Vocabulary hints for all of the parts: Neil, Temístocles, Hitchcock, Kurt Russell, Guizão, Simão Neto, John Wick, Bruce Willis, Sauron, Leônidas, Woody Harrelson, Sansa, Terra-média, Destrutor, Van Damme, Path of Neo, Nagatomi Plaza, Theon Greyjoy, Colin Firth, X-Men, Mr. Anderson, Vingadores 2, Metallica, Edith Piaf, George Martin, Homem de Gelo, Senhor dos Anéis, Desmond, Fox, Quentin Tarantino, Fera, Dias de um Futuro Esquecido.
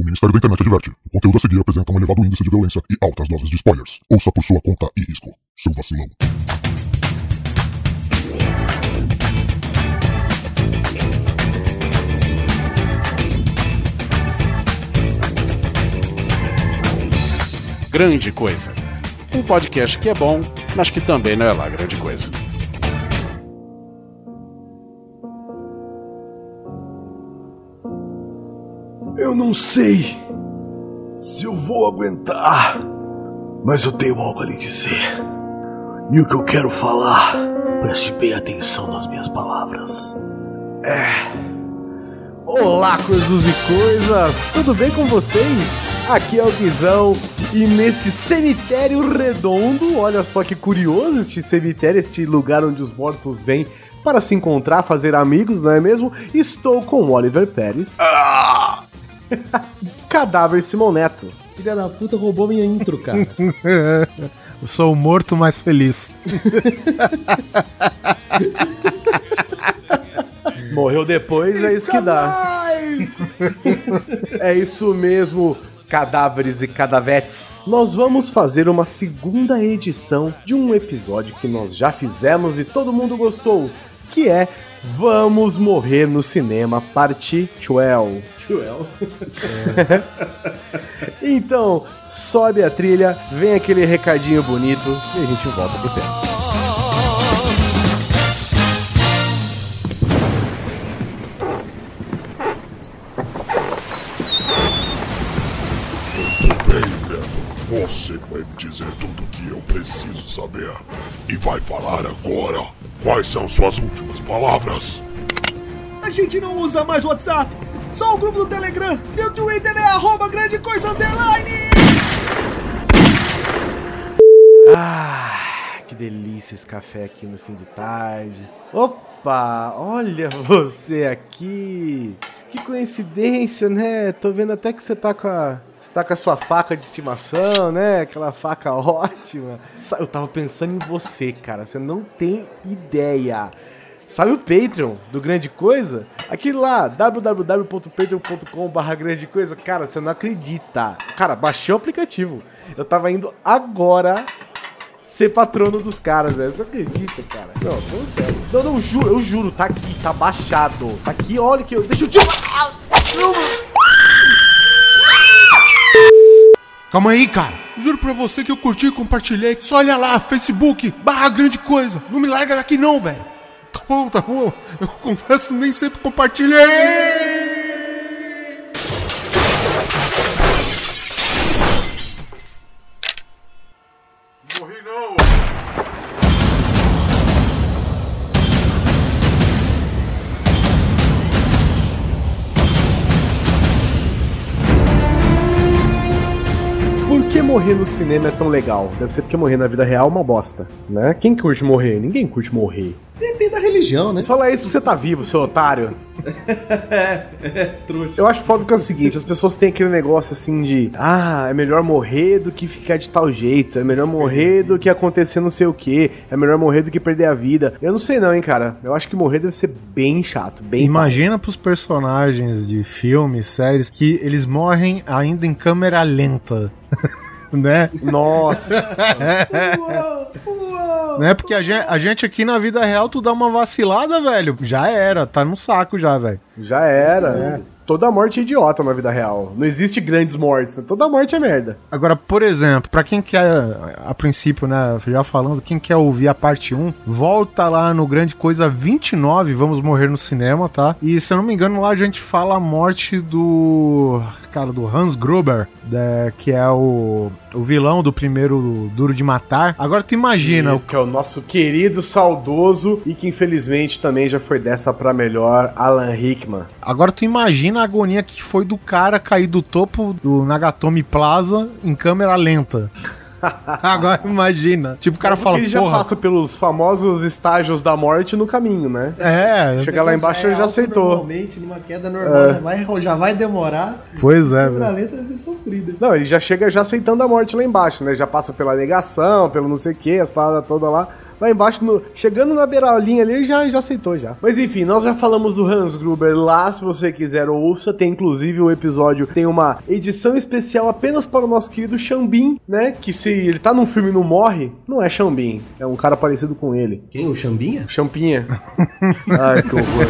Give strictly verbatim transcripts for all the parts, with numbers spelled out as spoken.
O Ministério da Internet adverte. O conteúdo a seguir apresenta um elevado índice de violência e altas doses de spoilers. Ouça por sua conta e risco. Seu vacilão. Grande Coisa. Um podcast que é bom, mas que também não é lá grande coisa. Eu não sei se eu vou aguentar, mas eu tenho algo a lhe dizer. E o que eu quero falar, preste bem atenção nas minhas palavras. É... Olá, coisas e coisas! Tudo bem com vocês? Aqui é o Guizão, e neste cemitério redondo, olha só que curioso este cemitério, este lugar onde os mortos vêm para se encontrar, fazer amigos, não é mesmo? Estou com o Oliver Pérez. Ah! Cadáver Simão Neto. Filha da puta, roubou minha intro, cara. Eu sou o morto mais feliz. Morreu depois, é isso que dá. É isso mesmo, cadáveres e cadavetes. Nós vamos fazer uma segunda edição de um episódio que nós já fizemos e todo mundo gostou, que é Vamos Morrer no Cinema, parte doze. doze? É. Então, sobe a trilha, vem aquele recadinho bonito e a gente volta pro tempo. Você vai me dizer tudo o que eu preciso saber. E vai falar agora. Quais são suas últimas palavras? A gente não usa mais WhatsApp. Só o grupo do Telegram. E o Twitter é arroba grande coisa underline. Ah, que delícia esse café aqui no fim de tarde. Opa, olha você aqui. Que coincidência, né? Tô vendo até que você tá com a... Você tá com a sua faca de estimação, né? Aquela faca ótima. Eu tava pensando em você, cara. Você não tem ideia. Sabe o Patreon do Grande Coisa? Aqui lá, w w w ponto patreon ponto com barra grande coisa. Cara, você não acredita. Cara, baixei o aplicativo. Eu tava indo agora ser patrono dos caras, velho. Você acredita, cara? Não, tô sério. Não, não, eu juro, eu juro. Tá aqui, tá baixado. Tá aqui, olha que eu... Deixa eu te... Calma aí, cara. Juro pra você que eu curti e compartilhei. Só olha lá, Facebook, barra grande coisa. Não me larga daqui não, velho. Tá bom, tá bom. Eu confesso, nem sempre compartilhei. Morri não. Por que morrer no cinema é tão legal? Deve ser porque morrer na vida real é uma bosta, né? Quem curte morrer? Ninguém curte morrer. Depende da religião, né? Fala isso, você tá vivo, seu otário. é, é, trouxa. Eu acho foda que é o seguinte, as pessoas têm aquele negócio assim de ah, é melhor morrer do que ficar de tal jeito, é melhor morrer do que acontecer não sei o que, é melhor morrer do que perder a vida. Eu não sei não, hein, cara. Eu acho que morrer deve ser bem chato, bem Imagina chato. Pros personagens de filmes, séries, que eles morrem ainda em câmera lenta. Né? Nossa! Uou, uou, né? Porque a gente, a gente aqui na vida real, tu dá uma vacilada, velho. Já era, tá no saco já, velho. Já era, né? Toda morte é idiota na vida real. Não existe grandes mortes, né? Toda morte é merda. Agora, por exemplo, pra quem quer, a princípio, né, já falando, quem quer ouvir a parte um, volta lá no Grande Coisa vinte e nove, Vamos Morrer no Cinema, tá? E, se eu não me engano, lá a gente fala a morte do... cara, do Hans Gruber, né, que é o, o vilão do primeiro Duro de Matar. Agora tu imagina... Isso, o... que é o nosso querido, saudoso, e que infelizmente também já foi dessa pra melhor, Alan Rickman. Agora tu imagina a agonia que foi do cara cair do topo do Nagatomi Plaza em câmera lenta. Agora imagina. Tipo, o cara fala, porra... Ele já passa pelos famosos estágios da morte no caminho, né? É. Chegar lá embaixo, ele já aceitou. Normalmente, numa queda normal, é. vai, já vai demorar. Pois é, velho. A letra deve ser sofrida. Não, ele já chega já aceitando a morte lá embaixo, né? Já passa pela negação, pelo não sei o que, as paradas todas lá. lá embaixo, no, chegando na beiralinha ali, já, já aceitou já. Mas enfim, nós já falamos do Hans Gruber lá, se você quiser ouça, tem inclusive o episódio, tem uma edição especial apenas para o nosso querido Xambin, né, que se ele tá num filme e não morre, não é Xambin, é um cara parecido com ele. Quem, o Xambinha? Xampinha. Ai, que horror.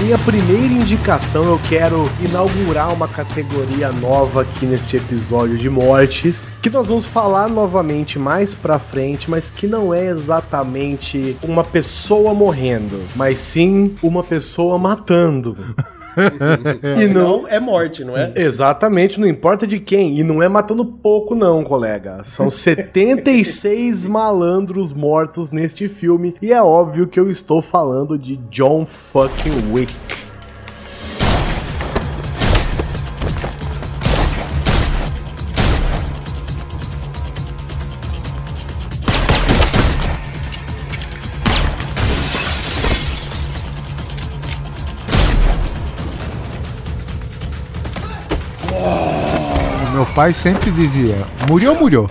Minha primeira indicação, eu quero inaugurar uma categoria nova aqui neste episódio de mortes, que nós vamos falar novamente mais pra frente, mas que não é exatamente uma pessoa morrendo, mas sim uma pessoa matando. E não é morte, não é? Exatamente, não importa de quem. E não é matando pouco não, colega. São setenta e seis malandros mortos neste filme. E é óbvio que eu estou falando de John fucking Wick. Pai sempre dizia, murió, murió.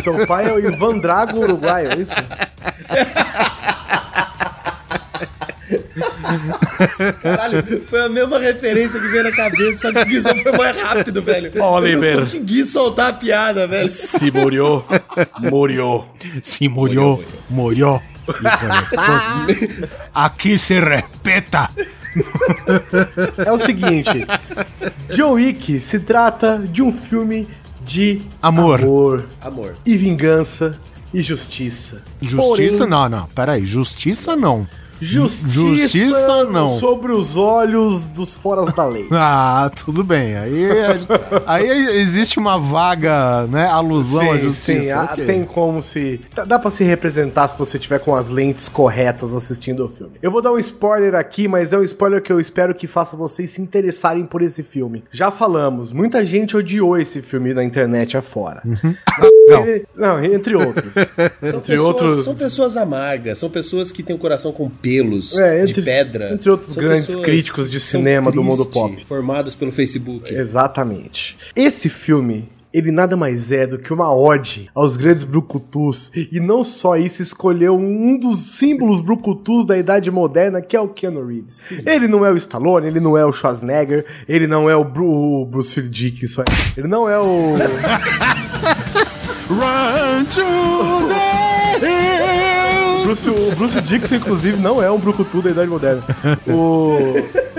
Seu pai é o Ivan Drago uruguaio, é isso? Caralho, foi a mesma referência que veio na cabeça, só que o Guizão foi mais rápido, velho. Oliver. Eu não consegui soltar a piada, velho. Se murió, murió. Se murió, murió. Aqui se respeita. É o seguinte, John Wick se trata de um filme de amor, amor, amor. E vingança e justiça. Justiça Porém, não, não, peraí, justiça não. Justiça, justiça não. Sobre os olhos dos foras da lei. Ah, tudo bem, aí, aí existe uma vaga, né, alusão sim, à justiça. Sim, okay. Tem como se... Dá pra se representar se você tiver com as lentes corretas assistindo o filme. Eu vou dar um spoiler aqui, mas é um spoiler que eu espero que faça vocês se interessarem por esse filme. Já falamos, muita gente odiou esse filme na internet afora. Uhum. Não. Ele, não, entre outros. São, entre pessoas, outros... são pessoas amargas, são pessoas que têm o coração com pelos, é, entre, de pedra. Entre outros são grandes críticos de cinema do mundo pop. Formados pelo Facebook. Exatamente. Esse filme, ele nada mais é do que uma ode aos grandes brucutus. E não só isso, escolheu um dos símbolos brucutus da idade moderna, que é o Keanu Reeves. Ele não é o Stallone, ele não é o Schwarzenegger, ele não é o, Bru- o Bruce Willis, ele não é o... Run to the... Bruce, o Bruce Dixon, inclusive, não é um brucutu da idade moderna. O,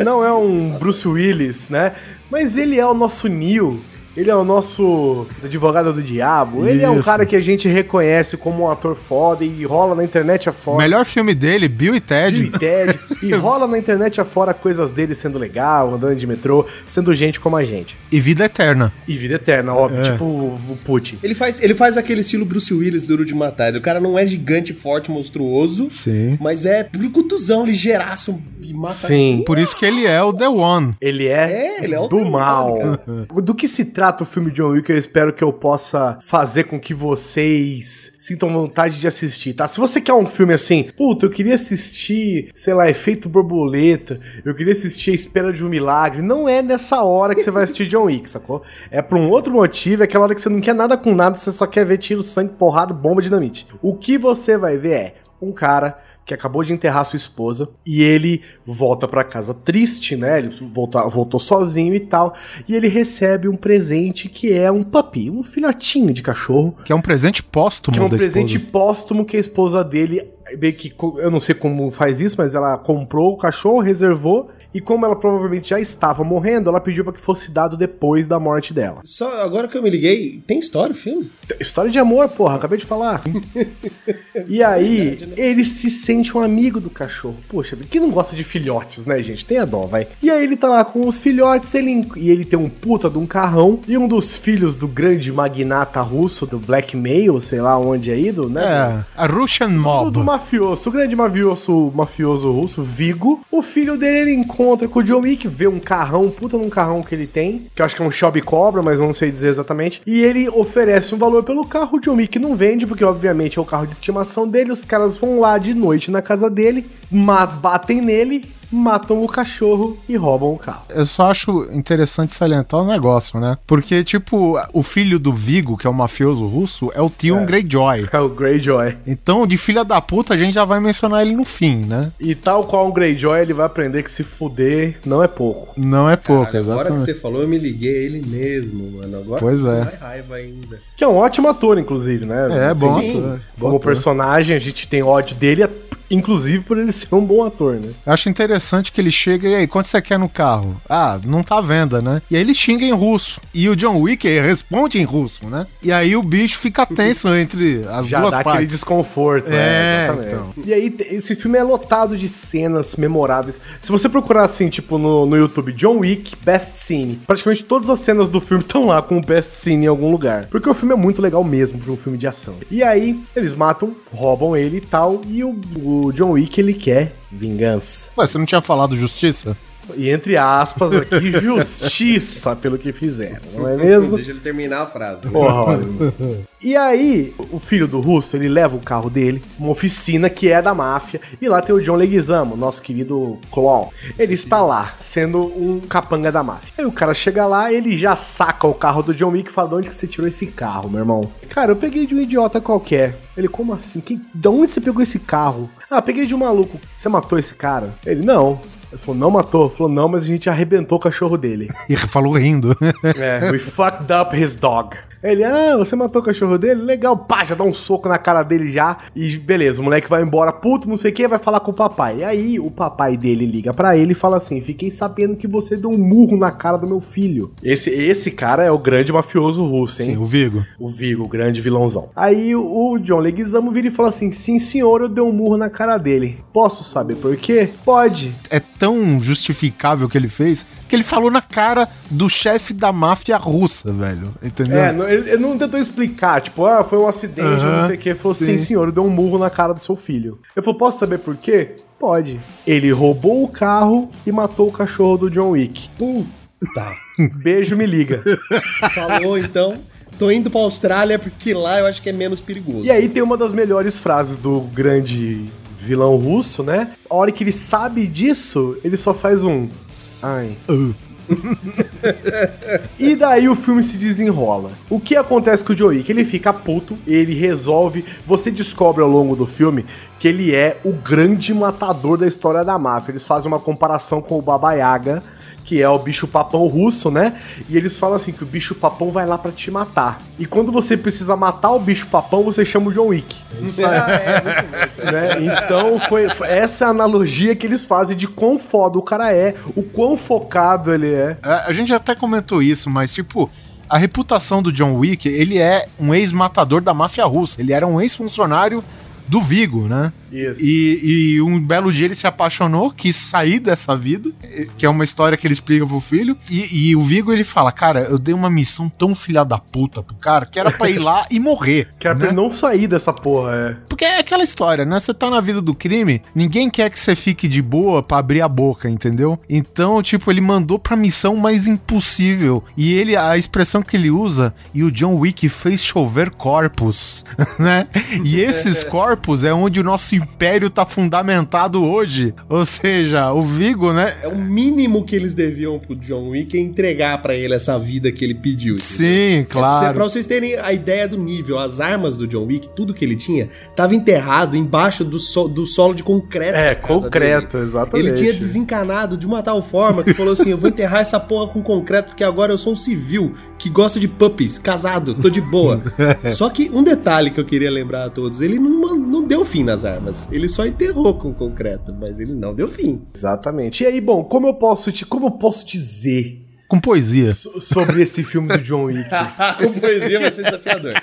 não é um Bruce Willis, né? Mas ele é o nosso Neil. Ele é o nosso advogado do diabo. Ele Isso. é um cara que a gente reconhece como um ator foda e rola na internet afora. Melhor filme dele, Bill e Ted. Bill e Ted. E rola na internet afora coisas dele sendo legal, andando de metrô, sendo gente como a gente. E vida eterna. E vida eterna, óbvio. É. Tipo o Putin. Ele faz, ele faz aquele estilo Bruce Willis, Duro de Matar. O cara não é gigante, forte, monstruoso. Sim. Mas é brucutuzão, ligeiraço e mata. Sim. Por isso que ele é o The One. Ele é, é, ele é o do mal. One, do que se trata o filme John Wick, eu espero que eu possa fazer com que vocês sintam vontade de assistir, tá? Se você quer um filme assim, puta, eu queria assistir, sei lá, Efeito Borboleta, eu queria assistir A Espera de um Milagre, não é nessa hora que você vai assistir John Wick, sacou? É por um outro motivo, é aquela hora que você não quer nada com nada, você só quer ver tiro, sangue, porrada, bomba, dinamite. O que você vai ver é um cara que acabou de enterrar sua esposa, e ele volta pra casa triste, né, ele volta, voltou sozinho e tal, e ele recebe um presente que é um puppy, um filhotinho de cachorro. Que é um presente póstumo da esposa. Que é um presente esposa. póstumo que a esposa dele, que, eu não sei como faz isso, mas ela comprou o cachorro, reservou, e como ela provavelmente já estava morrendo, ela pediu para que fosse dado depois da morte dela. Só agora que eu me liguei, tem história o filme? História de amor, porra, acabei de falar. E aí, verdade, né? Ele se sente um amigo do cachorro. Poxa, quem não gosta de filhotes, né, gente? Tem a dó, vai. E aí ele tá lá com os filhotes, ele, e ele tem um puta de um carrão, e um dos filhos do grande magnata russo, do blackmail, sei lá onde aí, do, né? É, a Russian Mob. Do mafioso, o grande mafioso, mafioso russo, Viggo. O filho dele, ele encontra com o John Wick, vê um carrão, puta num carrão que ele tem, que eu acho que é um Shelby Cobra, mas não sei dizer exatamente, e ele oferece um valor pelo carro, o John Wick não vende, porque obviamente é o carro de estimação dele, os caras vão lá de noite na casa dele, mas batem nele, matam o cachorro e roubam o carro. Eu só acho interessante salientar o negócio, né? Porque, tipo, o filho do Viggo, que é o mafioso russo, é o Theon é. Greyjoy. É o Greyjoy. Então, de filha da puta, a gente já vai mencionar ele no fim, né? E tal qual o Greyjoy, ele vai aprender que se fuder não é pouco. Não é pouco, cara, exatamente. Agora que você falou, eu me liguei a ele mesmo, mano. Agora pois é. Vai raiva ainda. Que é um ótimo ator, inclusive, né? É, sim, bom. Sim. Né? Como bom personagem, a gente tem ódio dele, inclusive por ele ser um bom ator, né? Acho interessante que ele chega e aí, quanto você quer no carro? Ah, não tá à venda, né? E aí ele xinga em russo. E o John Wick responde em russo, né? E aí o bicho fica tenso entre as já duas partes. Já dá aquele desconforto, né? É, exatamente. Então. E aí esse filme é lotado de cenas memoráveis. Se você procurar assim, tipo, no, no YouTube, John Wick Best Scene, praticamente todas as cenas do filme estão lá com o Best Scene em algum lugar. Porque o filme é muito legal mesmo pra um filme de ação. E aí eles matam, roubam ele e tal, e o, o O John Wick, ele quer vingança. Ué, você não tinha falado justiça? E entre aspas aqui, justiça pelo que fizeram, não é mesmo? Deixa ele terminar a frase. Né? Porra, e aí, o filho do russo, ele leva o carro dele, uma oficina que é da máfia, e lá tem o John Leguizamo, nosso querido clown. Ele está lá, sendo um capanga da máfia. Aí o cara chega lá, ele já saca o carro do John Wick e fala, de onde que você tirou esse carro, meu irmão? Cara, eu peguei de um idiota qualquer. Ele, como assim? Quem... De onde você pegou esse carro? Ah, peguei de um maluco. Você matou esse cara? Ele, não. Ele falou, não matou. Ele falou, não, mas a gente arrebentou o cachorro dele. E falou rindo. É, we fucked up his dog. Ele, ah, você matou o cachorro dele? Legal, pá, já dá um soco na cara dele já. E beleza, o moleque vai embora puto, não sei o que, vai falar com o papai. E aí o papai dele liga pra ele e fala assim, fiquei sabendo que você deu um murro na cara do meu filho. Esse, esse cara é o grande mafioso russo, hein? Sim, o Viggo. O Viggo, o grande vilãozão. Aí o John Leguizamo vira e fala assim, sim senhor, eu dei um murro na cara dele. Posso saber por quê? Pode. É tão justificável que ele fez... que ele falou na cara do chefe da máfia russa, velho, entendeu? É, não, ele, ele não tentou explicar, tipo, ah, foi um acidente, uhum, não sei o que, ele falou, sim, sim senhor, eu dei um murro na cara do seu filho. Eu falei, posso saber por quê? Pode. Ele roubou o carro e matou o cachorro do John Wick. Puta. Beijo, me liga. Falou, então... Tô indo pra Austrália porque lá eu acho que é menos perigoso. E aí tem uma das melhores frases do grande vilão russo, né? A hora que ele sabe disso, ele só faz um... Ai. Uh. E daí o filme se desenrola. O que acontece com o John Wick? Ele fica puto, ele resolve... Você descobre ao longo do filme que ele é o grande matador da história da máfia. Eles fazem uma comparação com o Baba Yaga, que é o bicho papão russo, né? E eles falam assim, que o bicho papão vai lá pra te matar. E quando você precisa matar o bicho papão, você chama o John Wick. Isso é, é muito isso, né? Então, foi, foi essa é a analogia que eles fazem de quão foda o cara é, o quão focado ele é. A gente até comentou isso, mas tipo... A reputação do John Wick, ele é um ex-matador da máfia russa. Ele era um ex-funcionário do Viggo, né? Isso. E, e um belo dia ele se apaixonou, quis sair dessa vida, que é uma história que ele explica pro filho, e, e o Viggo ele fala, cara, eu dei uma missão tão filha da puta pro cara, que era pra ir lá e morrer. Que era, né? Pra ele não sair dessa porra, é. Porque é aquela história, né? Você tá na vida do crime, ninguém quer que você fique de boa pra abrir a boca, entendeu? Então, tipo, ele mandou pra missão mais impossível, e ele, a expressão que ele usa, e o John Wick fez chover corpos, né? E esses corpos é onde o nosso império tá fundamentado hoje. Ou seja, o Viggo, né? É o mínimo que eles deviam pro John Wick é entregar pra ele essa vida que ele pediu. Sim, entendeu? Claro. É pra vocês terem a ideia do nível, as armas do John Wick, tudo que ele tinha, tava enterrado embaixo do, so- do solo de concreto. É, concreto, dele. Exatamente. Ele tinha desencanado de uma tal forma que falou assim, eu vou enterrar essa porra com concreto porque agora eu sou um civil que gosta de puppies, casado, tô de boa. Só que um detalhe que eu queria lembrar a todos, ele não, não deu fim nas armas. armas. Ele só enterrou com concreto, mas ele não deu fim. Exatamente. E aí, bom, como eu posso te, como eu posso dizer... Com poesia. So- sobre esse filme do John Wick. Com poesia vai ser desafiador.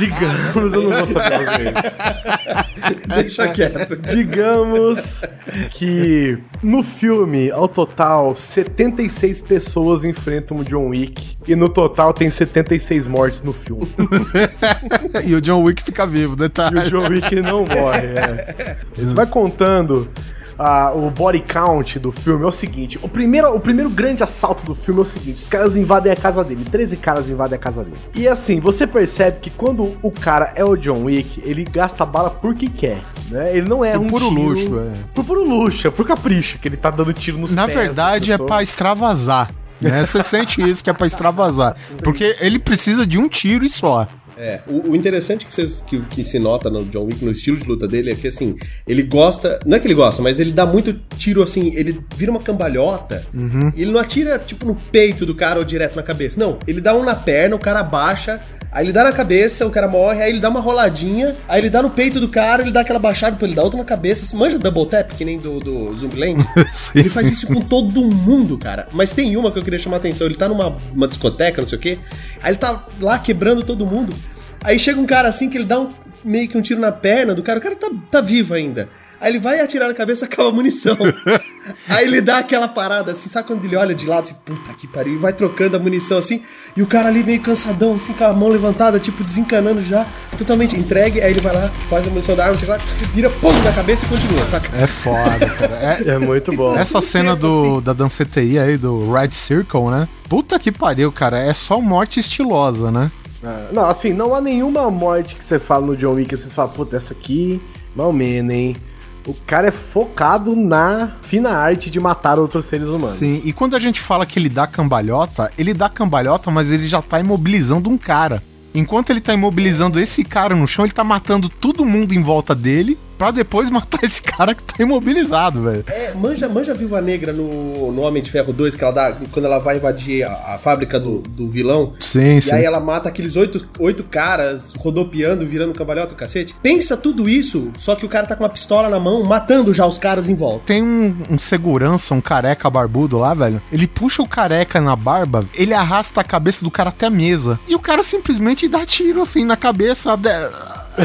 Digamos, eu não vou saber isso. Deixa quieto. Digamos que no filme, ao total, setenta e seis pessoas enfrentam o John Wick. E no total tem setenta e seis mortes no filme. E o John Wick fica vivo, detalhe. E o John Wick não morre, é. Você vai contando... Ah, o body count do filme é o seguinte: o primeiro, o primeiro grande assalto do filme é o seguinte, os caras invadem a casa dele, treze caras invadem a casa dele. E assim, você percebe que quando o cara é o John Wick, ele gasta bala porque quer, né? Ele não é por um puro tiro, luxo, é. Por puro luxo, é por capricho que ele tá dando tiro nos Na pés. Na verdade é pra extravasar, né? Você sente isso, que é pra extravasar, porque ele precisa de um tiro e só. É, o, o interessante que, cês, que, que se nota no John Wick, no estilo de luta dele, é que assim, ele gosta, não é que ele gosta, mas ele dá muito tiro assim, ele vira uma cambalhota, uhum. E ele não atira tipo no peito do cara ou direto na cabeça, não, ele dá um na perna, o cara abaixa, aí ele dá na cabeça, o cara morre, aí ele dá uma roladinha, aí ele dá no peito do cara, ele dá aquela baixada, depois ele dá outra na cabeça, você manja double tap, que nem do, do Zombieland? Ele faz isso com todo mundo, cara. Mas tem uma que eu queria chamar a atenção, ele tá numa uma discoteca, não sei o quê, aí ele tá lá quebrando todo mundo, aí chega um cara assim que ele dá um, meio que um tiro na perna do cara, o cara tá, tá vivo ainda. Aí ele vai atirar na cabeça e acaba a munição. Aí ele dá aquela parada assim, sabe quando ele olha de lado, assim, puta que pariu, e vai trocando a munição assim, e o cara ali meio cansadão, assim, com a mão levantada, tipo, desencanando já, totalmente entregue, aí ele vai lá, faz a munição da arma, sei lá, vira pão na cabeça e continua, saca? É foda, cara. É, é muito bom. Então, essa cena tempo, do, assim, da danceteria aí, do Red Circle, né? Puta que pariu, cara, é só morte estilosa, né? É. Não, assim, não há nenhuma morte que você fala no John Wick, que você fala, puta, essa aqui, mal menos, hein? O cara é focado na fina arte de matar outros seres humanos. Sim, e quando a gente fala que ele dá cambalhota, ele dá cambalhota, mas ele já tá imobilizando um cara. Enquanto ele tá imobilizando esse cara no chão, ele tá matando todo mundo em volta dele, pra depois matar esse cara que tá imobilizado, velho. É, manja, manja a Viúva Negra no, no Homem de Ferro dois, que ela dá, quando ela vai invadir a, a fábrica do, do vilão. Sim, e sim. E aí ela mata aqueles oito, oito caras rodopiando, virando cambalhota, cacete. Pensa tudo isso, só que o cara tá com uma pistola na mão, matando já os caras em volta. Tem um, um segurança, um careca barbudo lá, velho. Ele puxa o careca na barba, ele arrasta a cabeça do cara até a mesa. E o cara simplesmente dá tiro, assim, na cabeça... De...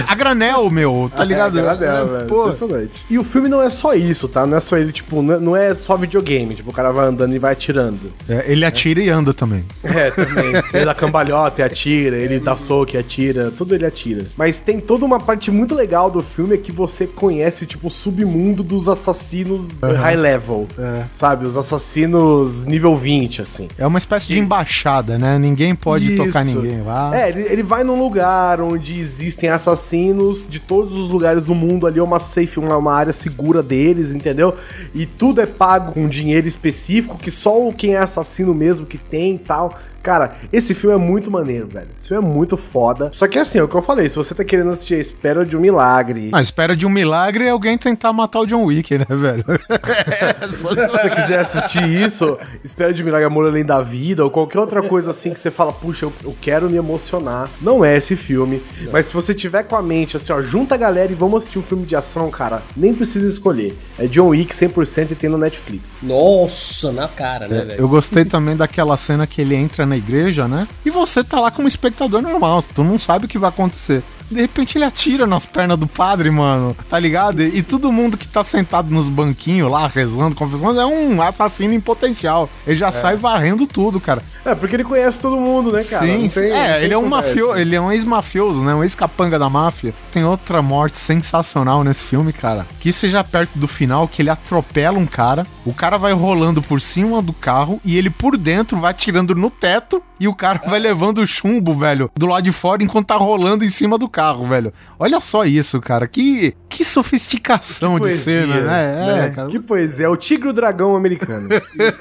A granel, meu, tá ligado? É, a granel, velho. Pô. Impressionante. E o filme não é só isso, tá? Não é só ele, tipo, não é só videogame. Tipo, o cara vai andando e vai atirando. É, ele atira é. e anda também. É, também. Ele dá cambalhota e atira, ele dá soco e atira, tudo ele atira. Mas tem toda uma parte muito legal do filme é que você conhece, tipo, o submundo dos assassinos uhum. high level. É. Sabe? Os assassinos nível vinte, assim. É uma espécie de embaixada, né? Ninguém pode isso. tocar ninguém lá. É, ele, ele vai num lugar onde existem assassinos assassinos de todos os lugares do mundo, ali é uma safe, uma, uma área segura deles, entendeu? E tudo é pago com dinheiro específico, que só quem é assassino mesmo que tem e tal. Cara, esse filme é muito maneiro, velho. Esse filme é muito foda. Só que assim, é o que eu falei, se você tá querendo assistir a espera de um milagre... A espera de um milagre é alguém tentar matar o John Wick, né, velho? Só se você quiser assistir isso, espera de um milagre, amor além da vida, ou qualquer outra coisa assim que você fala, puxa, eu, eu quero me emocionar. Não é esse filme. Não. Mas se você tiver com a mente assim, ó, junta a galera e vamos assistir um filme de ação, cara, nem precisa escolher. É John Wick cem por cento e tem no Netflix. Nossa, na cara, né, é, velho? Eu gostei também daquela cena que ele entra na igreja, né? E você tá lá como espectador normal, tu não sabe o que vai acontecer. De repente ele atira nas pernas do padre, mano, tá ligado? E, e todo mundo que tá sentado nos banquinhos lá, rezando, confessando, é um assassino em potencial. Ele já é. sai varrendo tudo, cara. É, porque ele conhece todo mundo, né, cara? Sim, tem, é, ele é, um mafio, ele é um ex-mafioso, né? Um ex-capanga da máfia. Tem outra morte sensacional nesse filme, cara. Que isso já perto do final, que ele atropela um cara, o cara vai rolando por cima do carro e ele por dentro vai atirando no teto e o cara vai levando chumbo, velho, do lado de fora enquanto tá rolando em cima do carro. Carro, velho. Olha só isso, cara. Que, que Que sofisticação que de poesia, cena, né? né? É, cara. Que poesia. É o tigre e o dragão americano.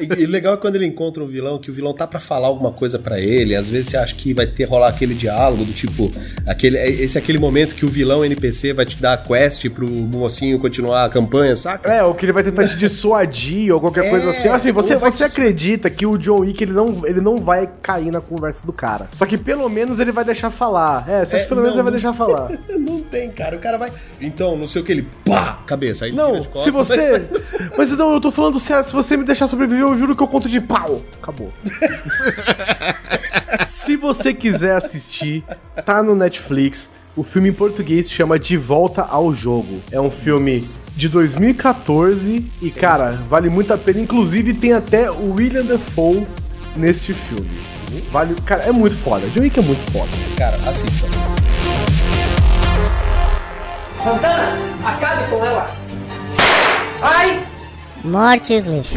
E, e legal é quando ele encontra um vilão, que o vilão tá pra falar alguma coisa pra ele. Às vezes você acha que vai ter rolar aquele diálogo do tipo... Aquele, esse é aquele momento que o vilão N P C vai te dar a quest pro mocinho continuar a campanha, saca? É, ou que ele vai tentar te dissuadir ou qualquer é, coisa assim. Assim, você, você acredita que o John Wick, ele não, ele não vai cair na conversa do cara. Só que pelo menos ele vai deixar falar. É, só que é, pelo não, menos ele vai deixar falar. Não tem, cara. O cara vai... Então, não sei o que, ele... Pá! Cabeça. Aí não, de costas, se você... Mas... mas não, eu tô falando sério. Se você me deixar sobreviver, eu juro que eu conto de pau. Acabou. Se você quiser assistir, tá no Netflix. O filme em português se chama De Volta ao Jogo. É um filme... de dois mil e quatorze, e cara, vale muito a pena, inclusive tem até o William Dafoe neste filme. Vale, cara, é muito foda, John Wick é muito foda. Cara, assista. Santana, acabe com ela! Ai! Mortes, lixo.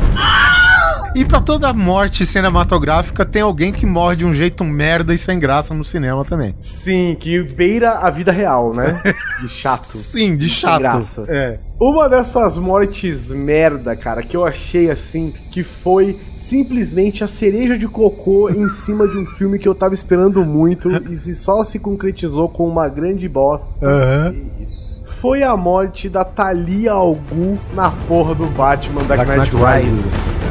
E pra toda morte cinematográfica, tem alguém que morre de um jeito merda e sem graça no cinema também. Sim, que beira a vida real, né? De chato. Sim, de chato. Sem graça. É. Uma dessas mortes merda, cara, que eu achei assim, que foi simplesmente a cereja de cocô em cima de um filme que eu tava esperando muito e só se concretizou com uma grande bosta. Uhum. Isso. Foi a morte da Talia al Ghul na porra do Batman Dark Knight Rises.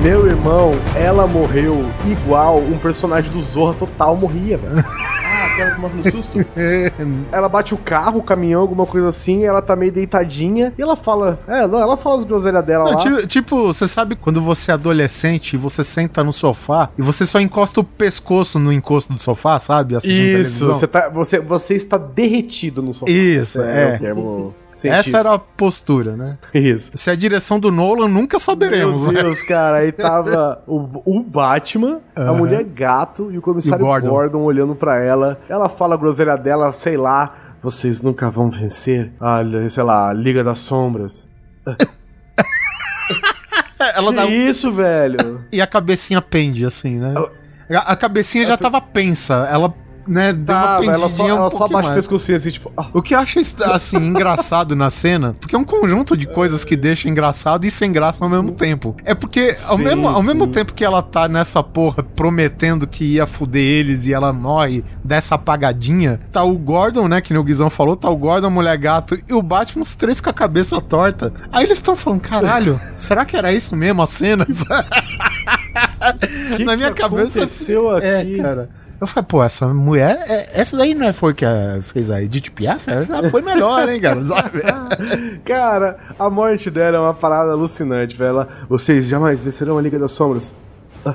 Meu irmão, ela morreu igual um personagem do Zorra Total morria, velho. Ela morre no susto. Ela bate o carro, o caminhão, alguma coisa assim, ela tá meio deitadinha, e ela fala, é, não, ela fala as groselhas dela não, lá. Tipo, tipo, você sabe quando você é adolescente e você senta no sofá e você só encosta o pescoço no encosto do sofá, sabe? Assistindo isso, você, tá, você, você está derretido no sofá. Isso, é. é. é o termo... científico. Essa era a postura, né? Isso. Se é a direção do Nolan, nunca saberemos. Meu Deus, né? Cara, aí tava o, o Batman, uhum. a mulher gato e o comissário e o Gordon. Gordon olhando pra ela. Ela fala a groselha dela, sei lá, vocês nunca vão vencer. Ah, sei lá, Liga das Sombras. Ela que dá um... isso, velho? E a cabecinha pende, assim, né? Ela... A, a cabecinha ela já tava pensa, ela... né, tá, ela só, ela um só abaixa o pescocinho assim, tipo... Ah. O que eu acho, assim, engraçado na cena, porque é um conjunto de coisas que deixa engraçado e sem graça ao mesmo tempo. É porque, ao, sim, mesmo, ao mesmo tempo que ela tá nessa porra prometendo que ia fuder eles e ela morre dessa apagadinha, tá o Gordon, né, que o Guizão falou, tá o Gordon, a mulher gato e o Batman, os três com a cabeça torta. Aí eles estão falando, caralho, será que era isso mesmo a cena? Que na minha que cabeça... aconteceu aqui, é, cara... Eu falei, pô, essa mulher, essa daí não foi que a, fez a Edith Piaf? Ela já foi melhor, hein, cara? Sabe? Cara, a morte dela é uma parada alucinante, velho. Ela, vocês jamais vencerão a Liga das Sombras. Ah.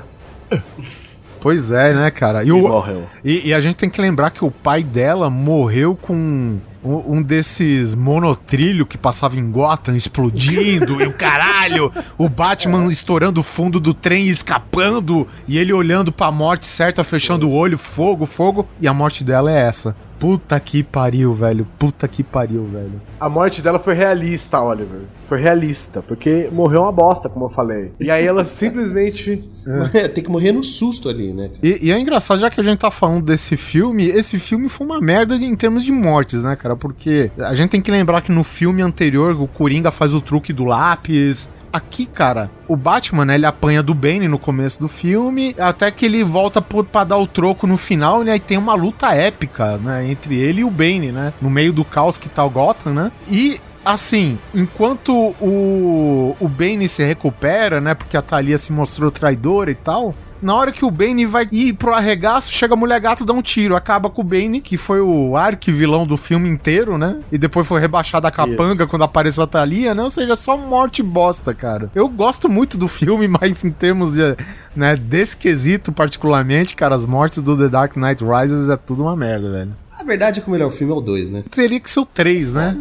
Pois é, né, cara? E, o, e, e a gente tem que lembrar que o pai dela morreu com... um desses monotrilho que passava em Gotham, explodindo, e o caralho, o Batman estourando o fundo do trem, escapando, e ele olhando pra morte certa, fechando o olho, fogo, fogo, e a morte dela é essa. Puta que pariu, velho. Puta que pariu, velho. A morte dela foi realista, Oliver. Foi realista, porque morreu uma bosta, como eu falei. E aí ela simplesmente... é, tem que morrer no susto ali, né? E, e é engraçado, já que a gente tá falando desse filme, esse filme foi uma merda em termos de mortes, né, cara? Porque a gente tem que lembrar que no filme anterior o Coringa faz o truque do lápis... Aqui, cara, o Batman, né, ele apanha do Bane no começo do filme, até que ele volta pra dar o troco no final, né, e tem uma luta épica, né, entre ele e o Bane, né, no meio do caos que tá o Gotham, né, e... assim, enquanto o, o Bane se recupera, né, porque a Thalia se mostrou traidora e tal, na hora que o Bane vai ir pro arregaço, chega a mulher gata, dá um tiro, acaba com o Bane, que foi o arquivilão do filme inteiro, né, e depois foi rebaixado a capanga Isso. quando apareceu a Thalia, né, ou seja, só morte bosta, cara. Eu gosto muito do filme, mas em termos de, né, desse quesito particularmente, cara, as mortes do The Dark Knight Rises é tudo uma merda, velho. A verdade é que o melhor filme é o dois, né? Teria que ser o três, né?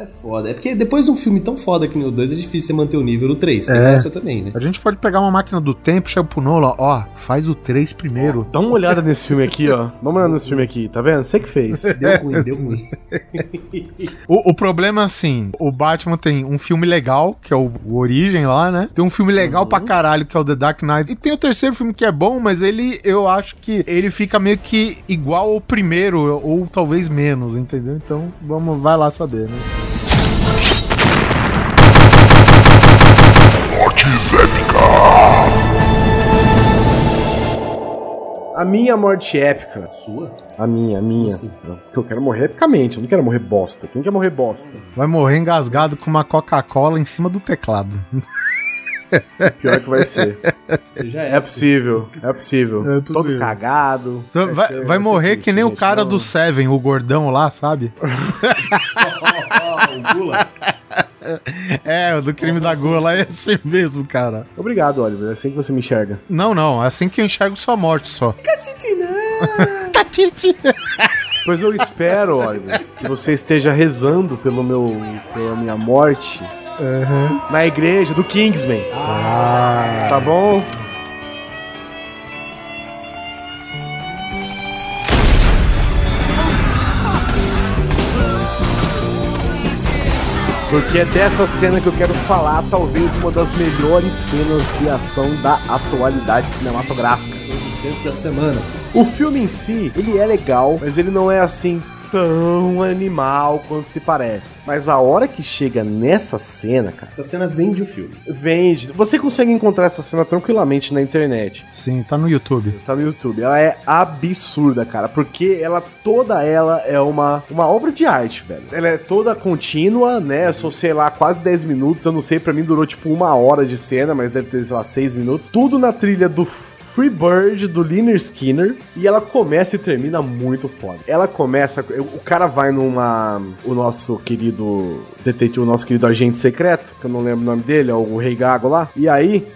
É foda. É porque depois de um filme tão foda que nem o dois, é difícil você manter o nível do três. Tem é. essa também, né? A gente pode pegar uma máquina do tempo, chega pro Nolan, ó, faz o três primeiro. Ó, dá uma olhada nesse filme aqui, ó. Dá uma olhada nesse filme aqui, tá vendo? Você que fez. Deu ruim, deu ruim. O, o problema é assim, o Batman tem um filme legal, que é o, o Origem lá, né? Tem um filme legal uhum. pra caralho, que é o The Dark Knight. E tem o terceiro filme que é bom, mas ele, eu acho que ele fica meio que igual ao primeiro, ou talvez menos, entendeu? Então, vamos, vai lá saber, né? A minha morte épica. Sua? A minha, a minha. Porque eu quero morrer epicamente, eu não quero morrer bosta. Quem quer morrer bosta? Vai morrer engasgado com uma Coca-Cola em cima do teclado. Pior que vai ser. Já é, é, possível, é possível, é possível. Todo cagado. Então, vai vai, vai morrer que nem o cara não. do Seven, o gordão lá, sabe? O Gula. É, o do crime da Gula é assim mesmo, cara. Obrigado, Oliver. É assim que você me enxerga. Não, não. É assim que eu enxergo sua morte só. Catiti, não. Catiti. Pois eu espero, Oliver, que você esteja rezando pelo meu, pela minha morte. Uhum. Na igreja do Kingsman. Ah. Tá bom? Porque é dessa cena que eu quero falar, talvez uma das melhores cenas de ação da atualidade cinematográfica. Dos tempos da semana. O filme em si, ele é legal, mas ele não é assim... tão animal quanto se parece. Mas a hora que chega nessa cena, cara... Essa cena vende o filme. Vende. Você consegue encontrar essa cena tranquilamente na internet. Sim, tá no YouTube. Tá no YouTube. Ela é absurda, cara, porque ela, toda ela é uma, uma obra de arte, velho. Ela é toda contínua, né? Só, sei lá, quase dez minutos. Eu não sei, pra mim durou tipo uma hora de cena, mas deve ter, sei lá, seis minutos. Tudo na trilha do... Free Bird do Lynyrd Skynyrd, e ela começa e termina muito foda. Ela começa, o cara vai numa, o nosso querido detetive, o nosso querido agente secreto, que eu não lembro o nome dele, é o Rei Gago lá, e aí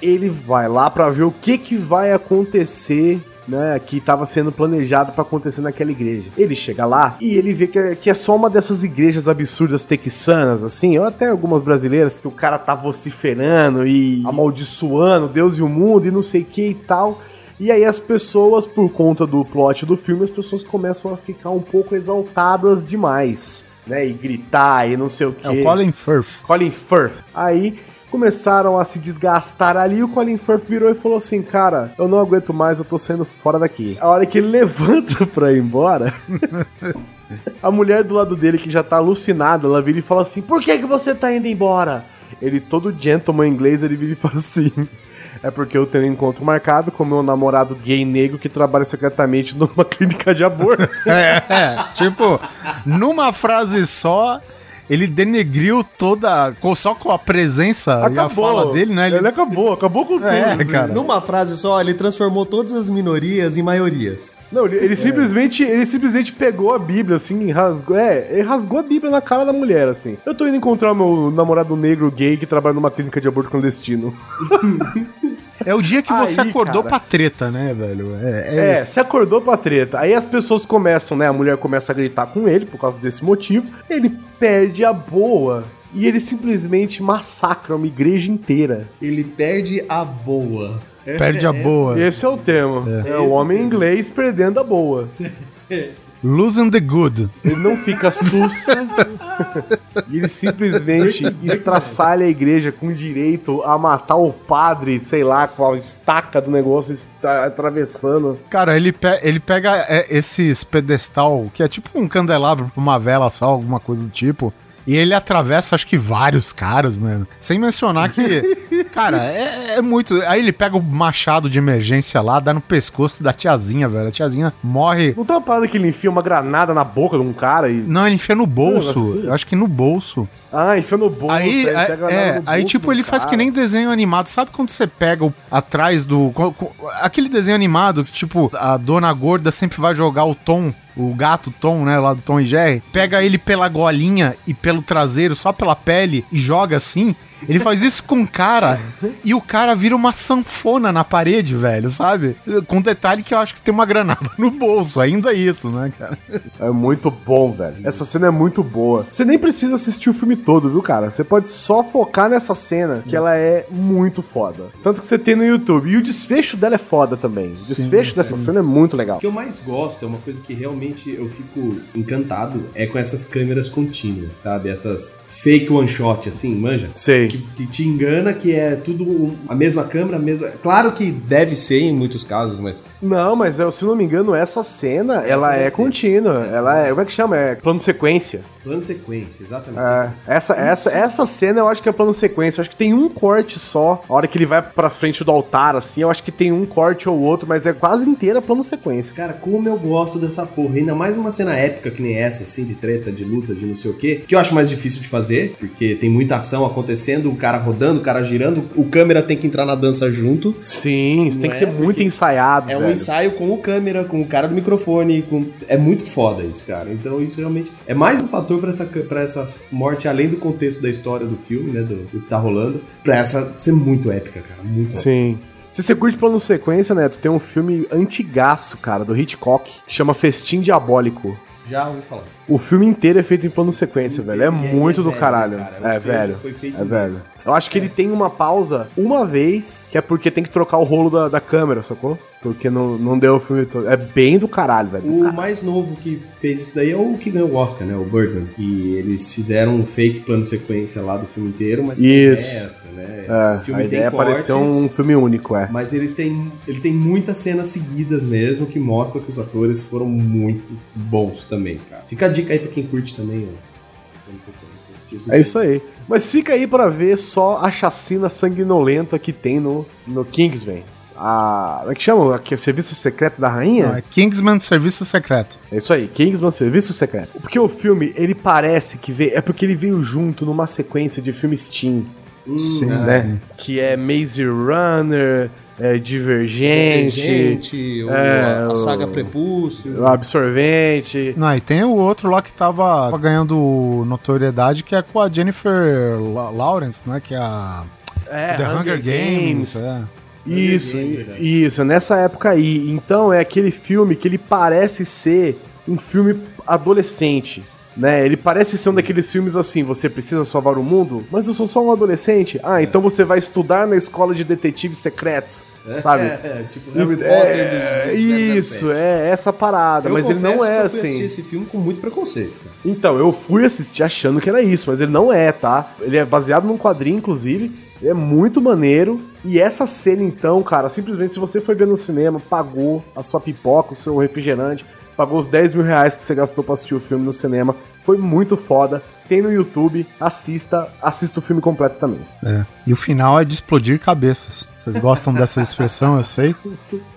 ele vai lá pra ver o que que vai acontecer, né, que estava sendo planejado para acontecer naquela igreja. Ele chega lá e ele vê que é, que é só uma dessas igrejas absurdas texanas, assim, ou até algumas brasileiras, que o cara tá vociferando e amaldiçoando Deus e o mundo e não sei o que e tal. E aí as pessoas, por conta do plot do filme, as pessoas começam a ficar um pouco exaltadas demais, né, e gritar e não sei o que. É o Colin Firth. Colin Firth. Aí... começaram a se desgastar ali, o Colin Firth virou e falou assim, cara, eu não aguento mais, eu tô saindo fora daqui. A hora que ele levanta pra ir embora, a mulher do lado dele, que já tá alucinada, ela vira e fala assim, por que que você tá indo embora? Ele, todo gentleman inglês, ele vira e fala assim, é porque eu tenho um encontro marcado com meu namorado gay negro que trabalha secretamente numa clínica de aborto. É, é, tipo, numa frase só... Ele denegriu toda... Só com a presença acabou. E a fala dele, né? Ele, ele acabou, acabou com tudo. É, assim. Cara. Numa frase só, ele transformou todas as minorias em maiorias. Não, ele, ele é. simplesmente ele simplesmente pegou a Bíblia, assim, rasgou... É, ele rasgou a Bíblia na cara da mulher, assim. Eu tô indo encontrar meu namorado negro gay que trabalha numa clínica de aborto clandestino. É o dia que você aí, acordou, cara, pra treta, né, velho? É, é, é você acordou pra treta. Aí as pessoas começam, né? A mulher começa a gritar com ele por causa desse motivo. Ele perde a boa. E ele simplesmente massacra uma igreja inteira. Ele perde a boa. É, perde é, a boa. Esse é o tema. É, é o homem inglês perdendo a boa. Losing the good. Ele não fica sussa. E ele simplesmente estraçalha a igreja com direito a matar o padre, sei lá, com a estaca do negócio está atravessando. Cara, ele, pe- ele pega é, esses pedestal, que é tipo um candelabro pra uma vela só, alguma coisa do tipo, e ele atravessa, acho que vários caras, mano. Sem mencionar que, cara, é, é muito... Aí ele pega o machado de emergência lá, dá no pescoço da tiazinha, velho. A tiazinha morre... Não tá uma parada que ele enfia uma granada na boca de um cara e... Não, ele enfia no bolso. Eu acho que no bolso. Ah, enfia no bolso. Aí, aí, pega é, no bolso aí tipo, ele cara. faz que nem desenho animado. Sabe quando você pega o, atrás do... Com, com, aquele desenho animado que, tipo, a dona gorda sempre vai jogar o tom... o gato Tom, né, lá do Tom e Jerry, pega ele pela golinha e pelo traseiro, só pela pele, e joga assim. Ele faz isso com o cara e o cara vira uma sanfona na parede, velho, sabe? Com detalhe que eu acho que tem uma granada no bolso, ainda isso, né, cara? É muito bom, velho. Essa cena é muito boa. Você nem precisa assistir o filme todo, viu, cara? Você pode só focar nessa cena, que ela é muito foda. Tanto que você tem no YouTube. E o desfecho dela é foda também. O desfecho sim, dessa sim. cena é muito legal. O que eu mais gosto, é uma coisa que realmente eu fico encantado, é com essas câmeras contínuas, sabe? Essas... fake one shot, assim, manja? Sei. Que, que te engana que é tudo um, a mesma câmera, a mesma... Claro que deve ser em muitos casos, mas... Não, mas se não me engano, essa cena, essa ela é ser. contínua. Essa ela é... é... Como é que chama? É plano sequência. Plano sequência, exatamente. É, essa, essa, essa cena eu acho que é plano sequência. Eu acho que tem um corte só. A hora que ele vai pra frente do altar, assim, eu acho que tem um corte ou outro, mas é quase inteira plano sequência. Cara, como eu gosto dessa porra. Ainda mais uma cena épica que nem essa, assim, de treta, de luta, de não sei o quê, que eu acho mais difícil de fazer. Porque tem muita ação acontecendo, o cara rodando, o cara girando, o câmera tem que entrar na dança junto. Sim, isso tem que ser muito ensaiado. É um ensaio com o câmera, com o cara do microfone, com... é muito foda isso, cara. Então isso realmente é mais um fator pra essa, pra essa morte, além do contexto da história do filme, né, do, do que tá rolando, pra essa ser muito épica, cara, muito épica. Sim. Se você curte plano sequência, Neto, tem um filme antigaço, cara, do Hitchcock, que chama Festim Diabólico. Já ouvi falar. O filme inteiro é feito em plano sequência, velho. É, é muito é do velho, caralho. Cara. É, seja, velho. Foi feito é mesmo. velho. Eu acho que é. ele tem uma pausa uma vez, que é porque tem que trocar o rolo da, da câmera, sacou? Porque não, não deu o filme todo. É bem do caralho, velho. O caralho. mais novo que fez isso daí é o que ganhou o Oscar, né? O Birdman. Que eles fizeram um fake plano sequência lá do filme inteiro, mas isso. tem essa, né? É, o filme a tem ideia cortes, pareceu um filme único, é. Mas eles têm, ele tem muitas cenas seguidas mesmo, que mostram que os atores foram muito bons também, cara. Fica a dica aí pra quem curte também, ó. É isso aí. Mas fica aí pra ver só a chacina sanguinolenta que tem no, no Kingsman. A... Como é que chama? O Serviço Secreto da Rainha? Não, é Kingsman Serviço Secreto. É isso aí, Kingsman Serviço Secreto. Porque o filme, ele parece que veio... É porque ele veio junto numa sequência de filmes teen. Hum, sim, né? Sim. Que é Maze Runner... É, Divergente, Divergente o, é, a saga Prepúcio, Absorvente. Não, e tem o outro lá que tava ganhando notoriedade, que é com a Jennifer Lawrence, né? Que é a é, The Hunger, Hunger Games, Games. É. Isso, Hunger Games, isso, nessa época aí. Então é aquele filme que ele parece ser um filme adolescente, né? Ele parece ser um daqueles filmes assim, você precisa salvar o mundo, mas eu sou só um adolescente. Ah, então você vai estudar na escola de detetives secretos, sabe? É, tipo Harry Potter é, dos, dos Isso, é essa parada, eu mas ele não é que eu assim. Eu assisti esse filme com muito preconceito, cara. Então, eu fui assistir achando que era isso, mas ele não é, tá? Ele é baseado num quadrinho, inclusive. É muito maneiro. E essa cena então, cara, simplesmente se você foi ver no cinema, pagou a sua pipoca, o seu refrigerante, pagou os dez mil reais que você gastou pra assistir o filme no cinema. Foi muito foda. Tem no YouTube. Assista. Assista o filme completo também. É. E o final é de explodir cabeças. Vocês gostam dessa expressão, eu sei.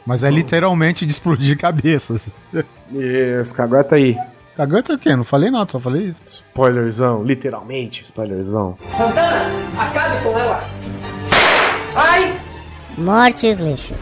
Mas é literalmente de explodir cabeças. Isso, cagueta aí. Cagueta o quê? Não falei nada, só falei isso. Spoilerzão. Literalmente, spoilerzão. Santana, acabe com ela. Ai! Mortes, lixo.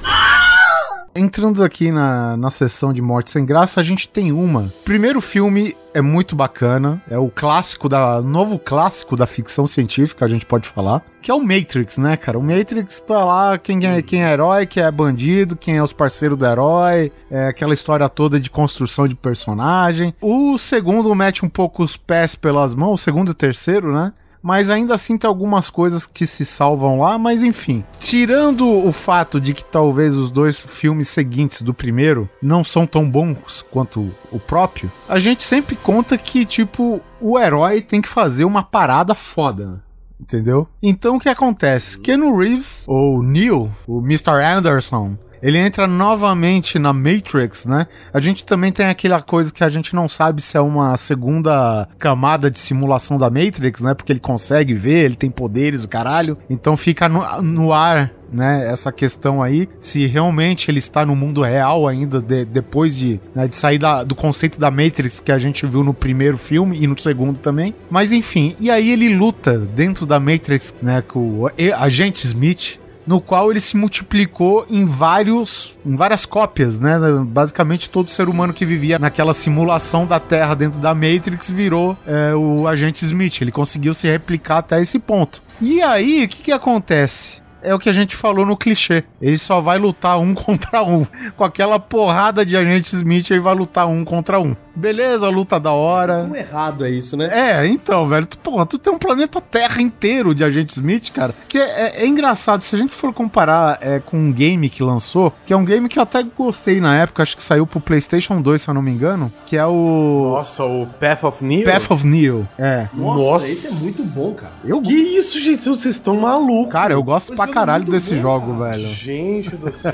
Entrando aqui na, na sessão de Morte Sem Graça, a gente tem uma. Primeiro filme é muito bacana, é o clássico da... novo clássico da ficção científica, a gente pode falar, que é o Matrix, né, cara? O Matrix tá lá, quem é, quem é herói, quem é bandido, quem é os parceiros do herói, é aquela história toda de construção de personagem. O segundo mete um pouco os pés pelas mãos, o segundo e o terceiro, né? Mas ainda assim tem algumas coisas que se salvam lá, mas enfim. Tirando o fato de que talvez os dois filmes seguintes do primeiro não são tão bons quanto o próprio, a gente sempre conta que, tipo, o herói tem que fazer uma parada foda, entendeu? Então o que acontece? Keanu Reeves, ou Neil, o mister Anderson... Ele entra novamente na Matrix, né? A gente também tem aquela coisa que a gente não sabe se é uma segunda camada de simulação da Matrix, né? Porque ele consegue ver, ele tem poderes, o caralho. Então fica no, no ar, né? Essa questão aí, se realmente ele está no mundo real ainda, de, depois de, né, de sair da, do conceito da Matrix que a gente viu no primeiro filme e no segundo também. Mas enfim, e aí ele luta dentro da Matrix, né? Com o Agente Smith, no qual ele se multiplicou em, vários, em várias cópias, né? Basicamente todo ser humano que vivia naquela simulação da Terra dentro da Matrix virou é, o Agente Smith. Ele conseguiu se replicar até esse ponto. E aí, o que que acontece? É o que a gente falou no clichê. Ele só vai lutar um contra um. Com aquela porrada de Agente Smith, ele vai lutar um contra um. Beleza, luta da hora. Como errado é isso, né? É, então, velho. Tu, porra, tu tem um planeta Terra inteiro de Agente Smith, cara. Que é, é, é engraçado. Se a gente for comparar é, com um game que lançou, que é um game que eu até gostei na época, acho que saiu pro PlayStation dois, se eu não me engano, que é o... Nossa, o Path of Neo? Path of Neo, é. Nossa, Nossa. Esse é muito bom, cara. Eu... Que isso, gente? Vocês estão malucos. Cara, eu gosto pra caralho desse bom, jogo, cara. Velho. Gente do céu.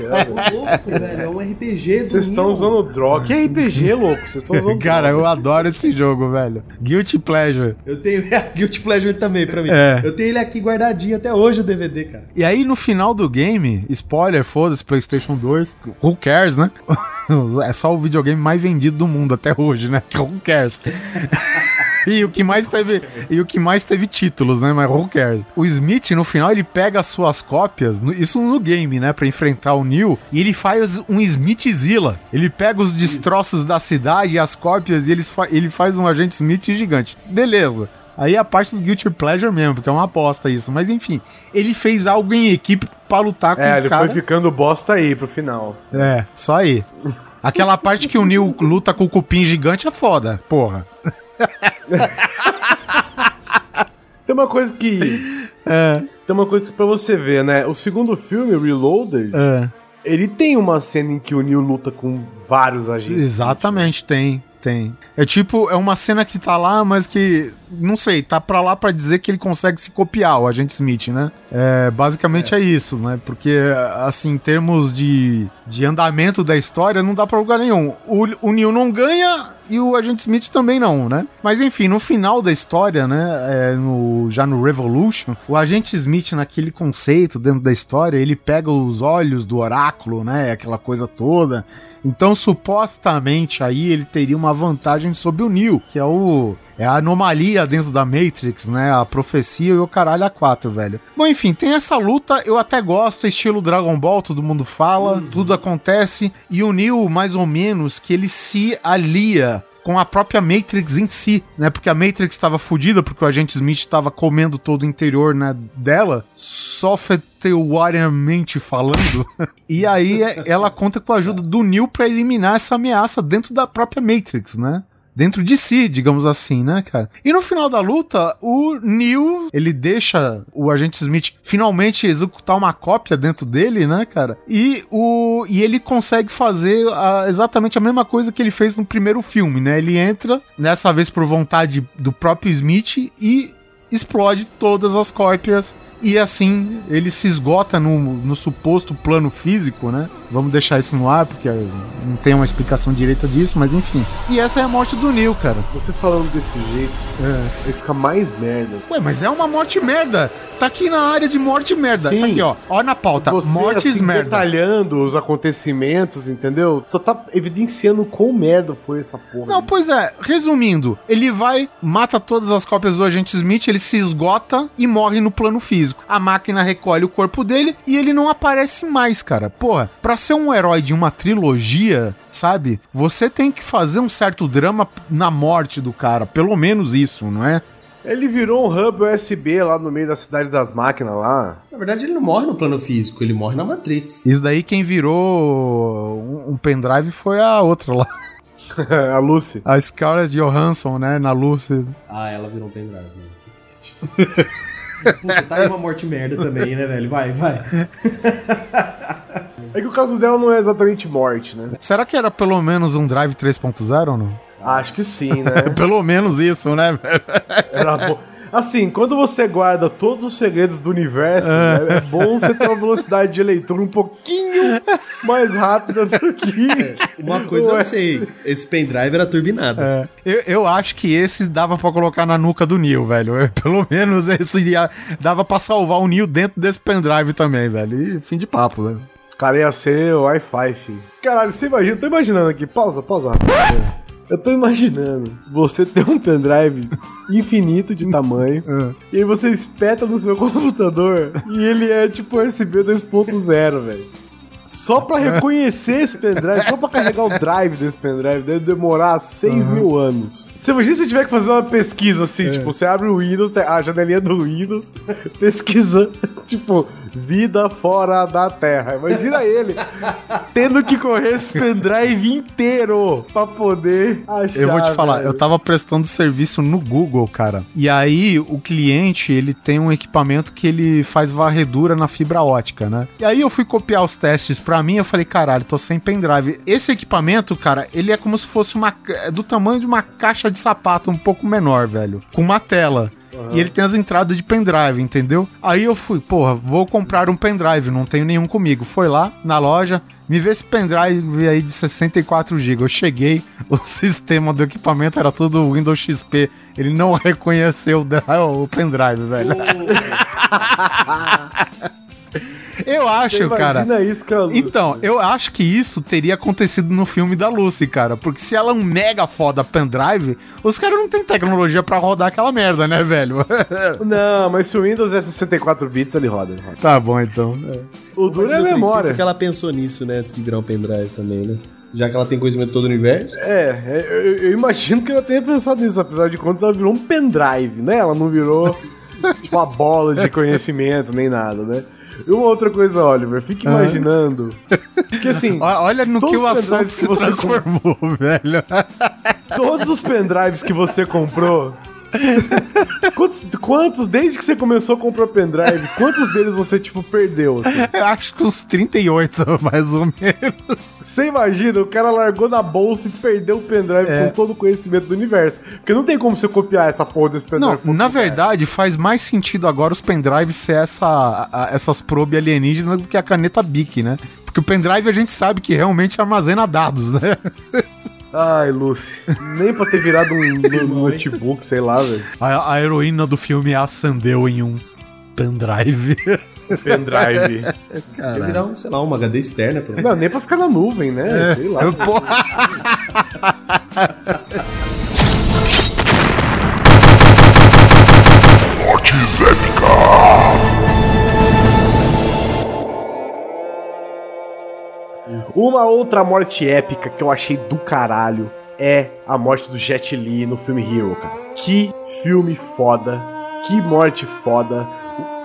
Louco, velho. É um R P G do Vocês estão usando droga. Que é R P G, louco? Vocês estão usando Cara, droga. Eu adoro esse jogo, velho. Guilty Pleasure. Eu tenho... Guilty Pleasure também, pra mim. É. Eu tenho ele aqui guardadinho até hoje, o D V D, cara. E aí, no final do game, spoiler, foda-se, PlayStation dois, who cares, né? É só o videogame mais vendido do mundo até hoje, né? Who cares? E o que mais teve, e o que mais teve títulos, né? Mas who cares? O Smith, no final, ele pega as suas cópias, isso no game, né? Pra enfrentar o Neil, e ele faz um Smithzilla. Ele pega os destroços da cidade e as cópias, e ele, fa- ele faz um Agente Smith gigante. Beleza. Aí é a parte do Guilty Pleasure mesmo, porque é uma aposta isso. Mas enfim, ele fez algo em equipe pra lutar com o cara. É, ele foi ficando bosta aí pro final. É, só aí. Aquela parte que o Neil luta com o cupim gigante é foda, porra. Tem uma coisa que é. Tem uma coisa que pra você ver, né? O segundo filme, Reloaded, é. Ele tem uma cena em que o Neo luta com vários agentes. Exatamente, tem, tem. É tipo, é uma cena que tá lá, mas que, não sei, tá pra lá pra dizer que ele consegue se copiar, o Agente Smith, né? É, basicamente é. é isso, né? Porque, assim, em termos de, de andamento da história, não dá pra lugar nenhum. O, o Neo não ganha e o Agente Smith também não, né? Mas, enfim, no final da história, né? É no, já no Revolution, o Agente Smith, naquele conceito dentro da história, ele pega os olhos do oráculo, né? Aquela coisa toda. Então, supostamente, aí ele teria uma vantagem sobre o Neo, que é o... É a anomalia dentro da Matrix, né? A profecia e o caralho a quatro, velho. Bom, enfim, tem essa luta, eu até gosto, estilo Dragon Ball, todo mundo fala, uhum. Tudo acontece. E o Neo, mais ou menos, que ele se alia com a própria Matrix em si, né? Porque a Matrix estava fodida, porque o Agente Smith estava comendo todo o interior, né, dela, softwaremente falando. E aí ela conta com a ajuda do Neo pra eliminar essa ameaça dentro da própria Matrix, né? Dentro de si, digamos assim, né, cara? E no final da luta, o Neo, ele deixa o Agente Smith finalmente executar uma cópia dentro dele, né, cara? E, o, e ele consegue fazer a, exatamente a mesma coisa que ele fez no primeiro filme, né? Ele entra, dessa vez por vontade do próprio Smith, e explode todas as cópias. E assim, ele se esgota no, no suposto plano físico, né? Vamos deixar isso no ar, porque não tem uma explicação direita disso, mas enfim. E essa é a morte do Neo, cara. Você falando desse jeito, é. Ele fica mais merda. Ué, mas é uma morte merda. Tá aqui na área de morte merda. Sim. Tá aqui, ó. Ó na pauta. Você, mortes assim, merda. Detalhando os acontecimentos, entendeu? Só tá evidenciando quão merda foi essa porra. Não, ali. Pois é. Resumindo, ele vai, mata todas as cópias do Agente Smith, ele se esgota e morre no plano físico. A máquina recolhe o corpo dele e ele não aparece mais, cara. Porra, pra ser um herói de uma trilogia, sabe? Você tem que fazer um certo drama na morte do cara. Pelo menos isso, não é? Ele virou um hub U S B lá no meio da cidade das máquinas lá. Na verdade, ele não morre no plano físico, ele morre na Matrix. Isso daí quem virou um, um pendrive foi a outra lá. A Lucy. A Scarlett Johansson, né? Na Lucy. Ah, ela virou um pendrive. Que triste. Puta, tá aí uma morte merda também, né, velho? Vai, vai. É que o caso dela não é exatamente morte, né? Será que era pelo menos um Drive três ponto zero ou não? Acho que sim, né? Pelo menos isso, né, velho? Era bom. Assim, quando você guarda todos os segredos do universo, é, né, é bom você ter uma velocidade de leitura um pouquinho mais rápida do que... É, uma coisa Ué. eu sei, esse pendrive era turbinado. É, eu, eu acho que esse dava pra colocar na nuca do Neo, velho. Eu, pelo menos esse ia, dava pra salvar o Neo dentro desse pendrive também, velho. E fim de papo, né? Cara, ia ser o Wi-Fi, filho. Caralho, você imagina? Tô imaginando aqui. Pausa, pausa. Eu tô imaginando você ter um pendrive infinito de tamanho uhum. e aí você espeta no seu computador e ele é tipo U S B dois ponto zero, velho. Só pra reconhecer esse pendrive, só pra carregar o drive desse pendrive, deve demorar seis mil uhum. anos. Você imagina se tiver que fazer uma pesquisa assim, é. tipo, você abre o Windows, a janelinha do Windows, pesquisa, tipo, vida fora da Terra. Imagina ele tendo que correr esse pendrive inteiro pra poder achar. Eu vou te falar, velho. Eu tava prestando serviço no Google, cara. E aí, o cliente, ele tem um equipamento que ele faz varredura na fibra ótica, né? E aí eu fui copiar os testes pra mim, eu falei, caralho, tô sem pendrive. Esse equipamento, cara, ele é como se fosse uma, do tamanho de uma caixa de sapato, um pouco menor, velho, com uma tela. Uhum. E ele tem as entradas de pendrive, entendeu? Aí eu fui, porra, vou comprar um pendrive, não tenho nenhum comigo. Foi lá na loja, me vê esse pendrive aí de sessenta e quatro gigabytes. Eu cheguei, o sistema do equipamento era todo Windows X P. Ele não reconheceu o pendrive, velho. Uh. Eu acho, imagina, cara... Imagina isso, cara. Então, eu acho que isso teria acontecido no filme da Lucy, cara. Porque se ela é um mega foda pendrive, os caras não têm tecnologia pra rodar aquela merda, né, velho? Não, mas se o Windows é sessenta e quatro bits, ele roda. Ele roda. Tá bom, então. É. O duro é a memória. Porque ela pensou nisso, né, antes de virar um pendrive também, né? Já que ela tem conhecimento de todo o universo. É, eu, eu imagino que ela tenha pensado nisso. Apesar de contas, ela virou um pendrive, né? Ela não virou, tipo, uma bola de conhecimento, nem nada, né? Uma outra coisa, Oliver, fique imaginando ah. que assim... Olha no que o assunto se transformou, velho. Todos os pendrives que você comprou... Quantos, quantos, desde que você começou a comprar pendrive, quantos deles você, tipo, perdeu? Assim? Eu acho que uns trinta e oito, mais ou menos. Você imagina, o cara largou na bolsa e perdeu o pendrive é. com todo o conhecimento do universo. Porque não tem como você copiar essa porra desse pendrive. Não, na verdade, faz mais sentido agora os pendrives ser essa, a, a, essas probe alienígenas do que a caneta Bic, né? Porque o pendrive a gente sabe que realmente armazena dados, né? Ai, Lucy. Nem pra ter virado um, um notebook, sei lá, velho. A, a heroína do filme acendeu em um pendrive. Pendrive. Caralho. Ia virar, um, sei lá, uma H D externa. Pra... Não, nem pra ficar na nuvem, né? É. Sei lá. Eu, porra. Uma outra morte épica que eu achei do caralho é a morte do Jet Li no filme Hero, cara. Que filme foda, que morte foda.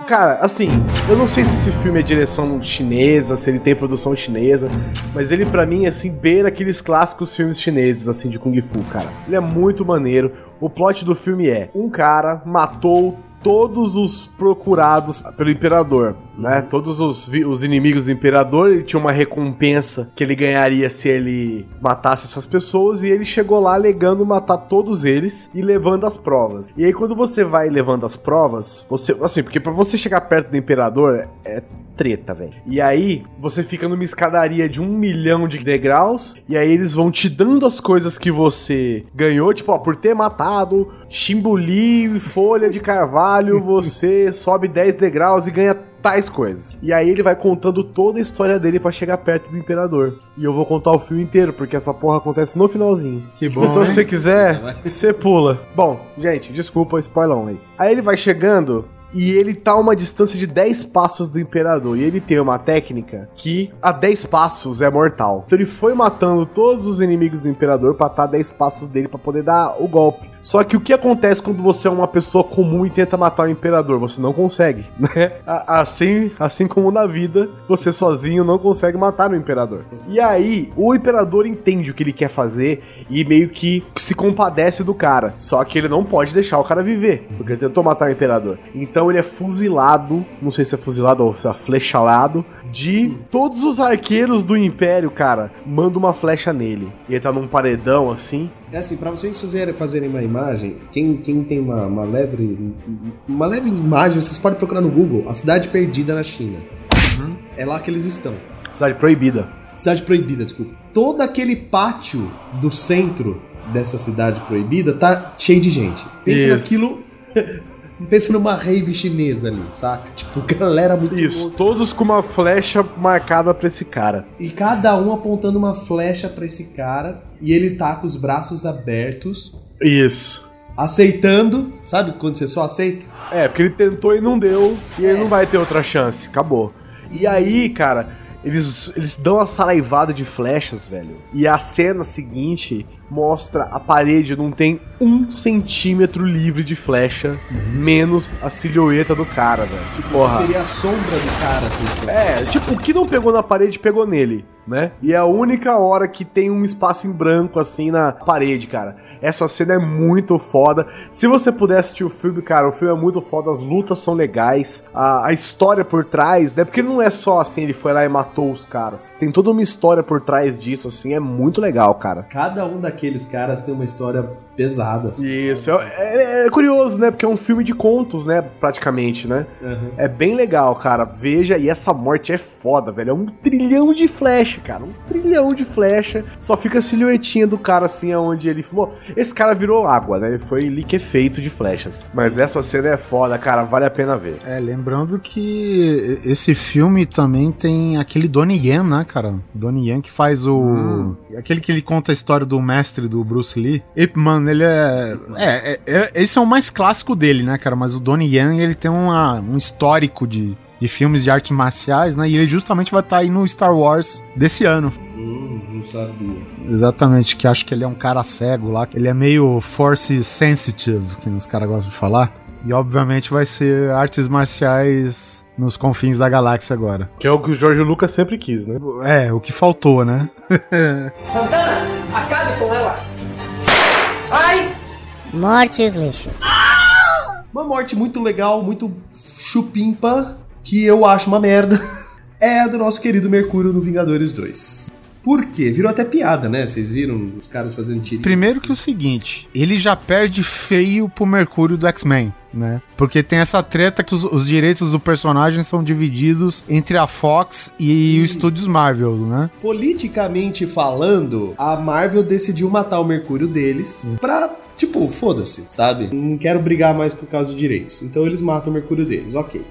Cara, assim, eu não sei se esse filme é direção chinesa, se ele tem produção chinesa, mas ele pra mim, assim, beira aqueles clássicos filmes chineses, assim, de Kung Fu, cara. Ele é muito maneiro. O plot do filme é, um cara matou todos os procurados pelo imperador, né? Todos os, os inimigos do imperador, ele tinha uma recompensa que ele ganharia se ele matasse essas pessoas, e ele chegou lá alegando matar todos eles e levando as provas. E aí quando você vai levando as provas, você, assim, porque pra você chegar perto do imperador é treta, velho. E aí você fica numa escadaria de um milhão de degraus, e aí eles vão te dando as coisas que você ganhou, tipo, ó, por ter matado Chimbuli, folha de carvalho, você sobe dez degraus e ganha tais coisas. E aí ele vai contando toda a história dele pra chegar perto do imperador. E eu vou contar o filme inteiro, porque essa porra acontece no finalzinho. Que bom, então, hein? Se você quiser, você pula. Bom, gente, desculpa, spoilão aí. Aí ele vai chegando... E ele tá a uma distância de dez passos do imperador. E ele tem uma técnica que a dez passos é mortal. Então ele foi matando todos os inimigos do imperador pra estar a dez passos dele pra poder dar o golpe. Só que o que acontece quando você é uma pessoa comum e tenta matar o imperador? Você não consegue, né? Assim, assim como na vida, você sozinho não consegue matar o imperador. E aí, o imperador entende o que ele quer fazer e meio que se compadece do cara. Só que ele não pode deixar o cara viver, porque ele tentou matar o imperador. Então ele é fuzilado, não sei se é fuzilado ou se é flechalado, de todos os arqueiros do império, cara, manda uma flecha nele. E ele tá num paredão, assim... É assim, pra vocês fazerem, fazerem uma imagem, quem, quem tem uma, uma leve uma leve imagem, vocês podem procurar no Google a cidade perdida na China. Uhum. É lá que eles estão. Cidade proibida. Cidade proibida, desculpa. Todo aquele pátio do centro dessa cidade proibida tá cheio de gente. Pensa naquilo... Pensa numa rave chinesa ali, saca? Tipo, galera muito Isso, boa. Todos com uma flecha marcada pra esse cara. E cada um apontando uma flecha pra esse cara. E ele tá com os braços abertos. Isso. Aceitando, sabe? Quando você só aceita. É, porque ele tentou e não deu. E é. Ele não vai ter outra chance, acabou. E aí, cara... Eles, eles dão uma saraivada de flechas, velho. E a cena seguinte mostra a parede não tem um centímetro livre de flecha, menos a silhueta do cara, velho. Que porra. Seria a sombra do cara, assim. É, tipo, o que não pegou na parede, pegou nele, né? E é a única hora que tem um espaço em branco, assim, na parede, cara. Essa cena é muito foda. Se você puder assistir o filme, cara, o filme é muito foda, as lutas são legais, a, a história por trás, né? Porque não é só, assim, ele foi lá e matou os caras. Tem toda uma história por trás disso, assim, é muito legal, cara. Cada um daqueles caras tem uma história pesada, assim. Isso, é, é, é curioso, né, porque é um filme de contos, né, praticamente, né. Uhum. É bem legal, cara, veja, e essa morte é foda, velho, é um trilhão de flecha, cara, um trilhão de flecha, só fica a silhuetinha do cara, assim, aonde ele fumou. Esse cara virou água, né, ele foi liquefeito de flechas, mas essa cena é foda, cara, vale a pena ver. É, lembrando que esse filme também tem aquele Aquele Donnie Yen, né, cara? Donnie Yen que faz o... Hum. Aquele que ele conta a história do mestre do Bruce Lee. Ip Man, ele é... É, é, é... Esse é o mais clássico dele, né, cara? Mas o Donnie Yen, ele tem uma, um histórico de, de filmes de artes marciais, né? E ele justamente vai estar tá aí no Star Wars desse ano. Hum, não sabia. Exatamente, que acho que ele é um cara cego lá. Ele é meio force sensitive, que os caras gostam de falar. E, obviamente, vai ser artes marciais... nos confins da galáxia agora. Que é o que o Jorge Lucas sempre quis, né? É, o que faltou, né? Santana, acabe com ela! Ai! Mortes, lixo. Uma morte muito legal, muito chupimpa, que eu acho uma merda, é a do nosso querido Mercúrio no Vingadores dois. Por quê? Virou até piada, né? Vocês viram os caras fazendo tiro. Primeiro assim. Que o seguinte, ele já perde feio pro Mercúrio do X-Men, né? Porque tem essa treta que os, os direitos do personagem são divididos entre a Fox e os estúdios Marvel, né? Politicamente falando, a Marvel decidiu matar o Mercúrio deles hum. pra... Tipo, foda-se, sabe? Não quero brigar mais por causa dos direitos. Então eles matam o Mercúrio deles, ok.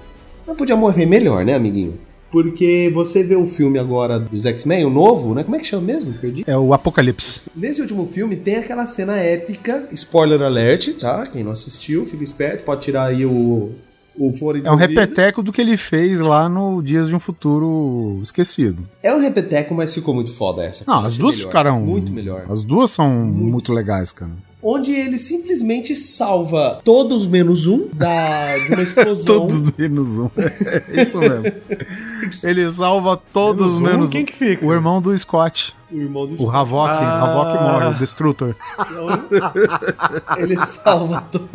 Mas podia morrer melhor, né, amiguinho? Porque você vê o filme agora dos X-Men, o novo, né? Como é que chama mesmo? Perdi. É o Apocalipse. Nesse último filme tem aquela cena épica, spoiler alert, tá? Quem não assistiu, fica esperto, pode tirar aí o... o fone de é um ouvido. Repeteco do que ele fez lá no Dias de um Futuro Esquecido. É um repeteco, mas ficou muito foda essa. Não, as duas melhor. Ficaram... Muito melhor. As duas são muito, muito legais, cara. Onde ele simplesmente salva todos menos um da, de uma explosão. Todos menos um. É isso mesmo. Ele salva todos menos, menos um. um. Quem que fica? O irmão do Scott. O irmão do Scott. O Havok. Ah. Havok morre, o Destrutor. Ele salva todos.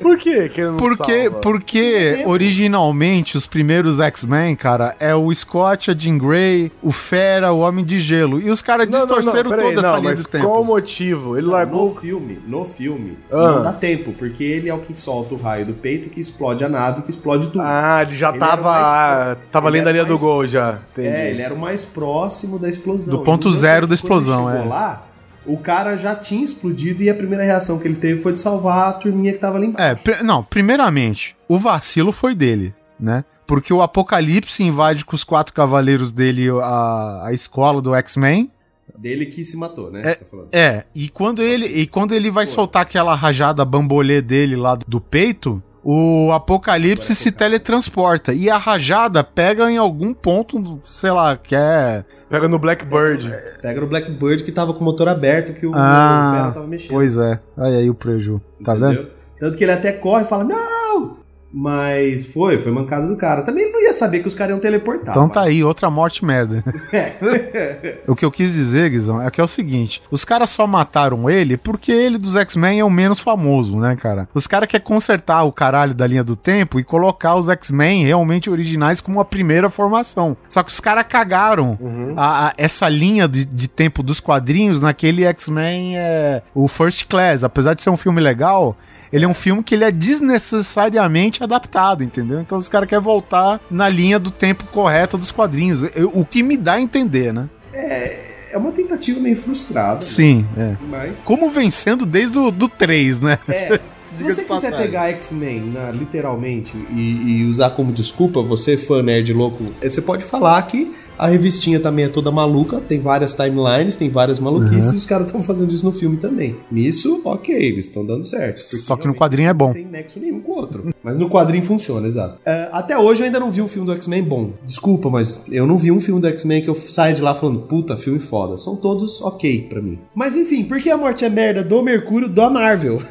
Por que que ele não porque, salva? Porque originalmente os primeiros X-Men, cara, é o Scott, a Jean Grey, o Fera, o Homem de Gelo. E os caras distorceram não, não, toda aí, essa não, linha do tempo. Mas qual o motivo? Ele não, largou... No filme, no filme, ah. não dá tempo, porque ele é o que solta o raio do peito, que explode a nave, que explode tudo. Ah, ele já ele tava... Mais, tava lendo a linha do gol já. Entendi. É, ele era o mais próximo da explosão. Do ponto zero da explosão, é. Lá, o cara já tinha explodido e a primeira reação que ele teve foi de salvar a turminha que tava ali embaixo. É, pr- não, primeiramente, o vacilo foi dele, né? Porque o Apocalipse invade com os quatro cavaleiros dele a, a escola do X-Men. Dele que se matou, né? É, tá falando. É e, quando ele, e quando ele vai Pô. soltar aquela rajada bambolê dele lá do, do peito, o Apocalipse se teletransporta. E a rajada pega em algum ponto, sei lá, que é... Pega no Blackbird. Pega no Blackbird que tava com o motor aberto, que o ah, Fera tava mexendo. Pois é. Aí aí o preju. Tá Entendeu? Vendo? Tanto que ele até corre e fala, não! Mas foi, foi mancada do cara. Também ele não ia saber que os caras iam teleportar. Então mas... tá aí, outra morte merda. É. O que eu quis dizer, Guizão, é que é o seguinte, os caras só mataram ele porque ele dos X-Men é o menos famoso, né, cara? Os caras querem consertar o caralho da linha do tempo e colocar os X-Men realmente originais como a primeira formação. Só que os caras cagaram uhum. a, a, essa linha de, de tempo dos quadrinhos naquele X-Men, é, o First Class. Apesar de ser um filme legal, ele é um filme que ele é desnecessariamente adaptado, entendeu? Então os caras querem voltar na linha do tempo correta dos quadrinhos, o que me dá a entender, né? É, é uma tentativa meio frustrada. Sim, né? É. Mas... Como vencendo desde o do três, né? É. Se você quiser pegar X-Men, né, literalmente, e, e usar como desculpa, você fã nerd louco, você pode falar que a revistinha também é toda maluca, tem várias timelines, tem várias maluquices, uhum. E os caras estão fazendo isso no filme também. Nisso, ok, eles estão dando certo. Só que no quadrinho é bom. Não tem nexo nenhum com o outro. Mas no quadrinho funciona, exato. Uh, até hoje eu ainda não vi um filme do X-Men bom. Desculpa, mas eu não vi um filme do X-Men que eu saia de lá falando, puta, filme foda. São todos ok pra mim. Mas enfim, por que a morte é merda do Mercúrio da Marvel?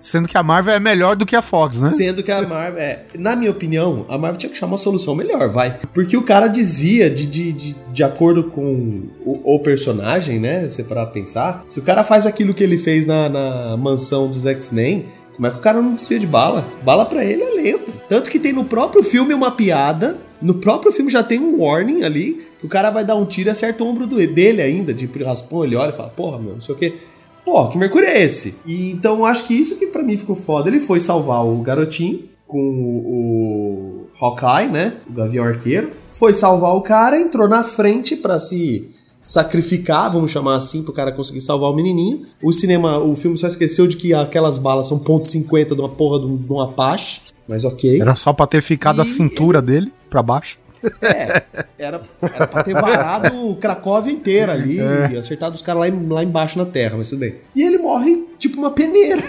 Sendo que a Marvel é melhor do que a Fox, né? Sendo que a Marvel... É, na minha opinião, a Marvel tinha que chamar uma solução melhor, vai. Porque o cara desvia de, de, de, de acordo com o, o personagem, né? Você parar pra pensar. Se o cara faz aquilo que ele fez na, na mansão dos X-Men, como é que o cara não desvia de bala? Bala pra ele é lenta. Tanto que tem no próprio filme uma piada... No próprio filme já tem um warning ali. O cara vai dar um tiro e acerta o ombro do, dele ainda, de raspão, ele olha e fala, porra, meu, não sei o quê... Pô, que Mercúrio é esse? E então acho que isso que pra mim ficou foda. Ele foi salvar o garotinho com o, o Hawkeye, né? O Gavião Arqueiro. Foi salvar o cara, entrou na frente pra se sacrificar, vamos chamar assim, pro cara conseguir salvar o menininho. O cinema, o filme só esqueceu de que aquelas balas são ponto cinquenta de uma porra de um, de um Apache, mas ok. Era só pra ter ficado e... a cintura dele pra baixo. É, era, era pra ter varado Cracóvia inteira ali, é. Acertado os caras lá, em, lá embaixo na terra, mas tudo bem. E ele morre tipo uma peneira,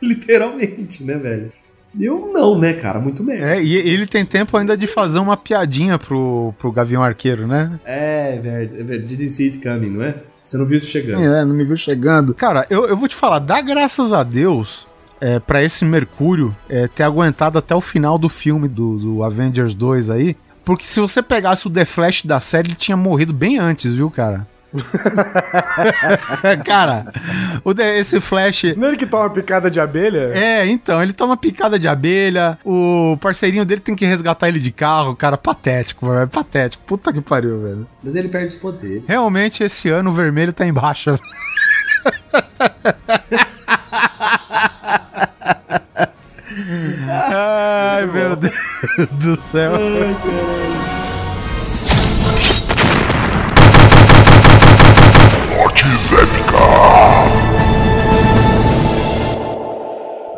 literalmente, né, velho? Eu não, né, cara? Muito merda. É, e ele tem tempo ainda de fazer uma piadinha pro, pro Gavião Arqueiro, né? É, velho, didn't see it coming, não é? Você não viu isso chegando. É, não me viu chegando. Cara, eu, eu vou te falar, dá graças a Deus... É, pra esse Mercúrio é, ter aguentado até o final do filme do, do Avengers dois aí, porque se você pegasse o The Flash da série, ele tinha morrido bem antes, viu, cara? Cara, o The, esse Flash... Não é ele que toma picada de abelha? É, então, ele toma picada de abelha, o parceirinho dele tem que resgatar ele de carro, cara, patético, velho, patético, puta que pariu, velho. Mas ele perde os poderes. Realmente, esse ano o vermelho tá embaixo. Ai, meu Deus do céu. Ai,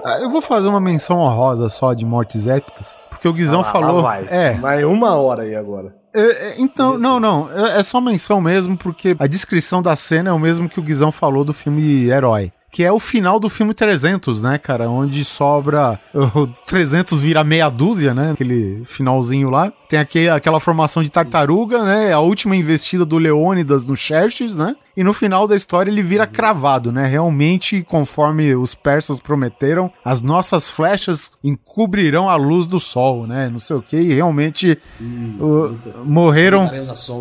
ah, eu vou fazer uma menção honrosa só de mortes épicas, porque o Guizão ah, lá, falou. Lá vai. É. Vai uma hora aí agora. É, é, então, isso. não, não. É, é só menção mesmo, porque a descrição da cena é o mesmo que o Guizão falou do filme Herói. Que é o final do filme trezentos, né, cara? Onde sobra... O trezentos vira meia dúzia, né? Aquele finalzinho lá. Tem aquele, aquela formação de tartaruga, né? A última investida do Leônidas no Xerxes, né? E no final da história ele vira cravado, né? Realmente, conforme os persas prometeram, as nossas flechas encobrirão a luz do sol, né? Não sei o quê. E realmente hum, o, morreram,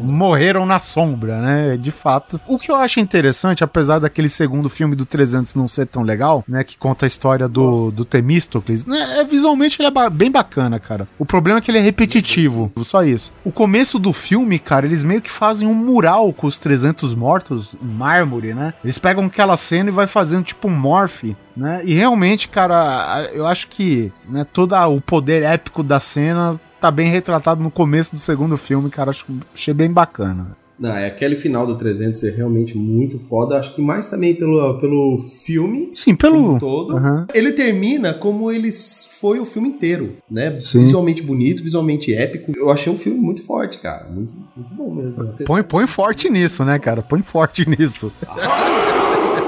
morreram na sombra, né? De fato. O que eu acho interessante, apesar daquele segundo filme do trezentos, não ser tão legal, né, que conta a história do, do Temístocles, né, é, visualmente ele é ba- bem bacana, cara. O problema é que ele é repetitivo, só isso. O começo do filme, cara, eles meio que fazem um mural com os trezentos mortos em mármore, né, eles pegam aquela cena e vai fazendo tipo um morphe, né, e realmente, cara, eu acho que, né, todo o poder épico da cena tá bem retratado no começo do segundo filme, cara, acho, achei bem bacana. Não, é aquele final do trezentos é realmente muito foda. Acho que mais também pelo, pelo filme. Sim, pelo... todo. Uhum. Ele termina como ele foi o filme inteiro, né? Sim. Visualmente bonito, visualmente épico. Eu achei um filme muito forte, cara. Muito, muito bom mesmo. Põe, põe forte nisso, né, cara? Põe forte nisso.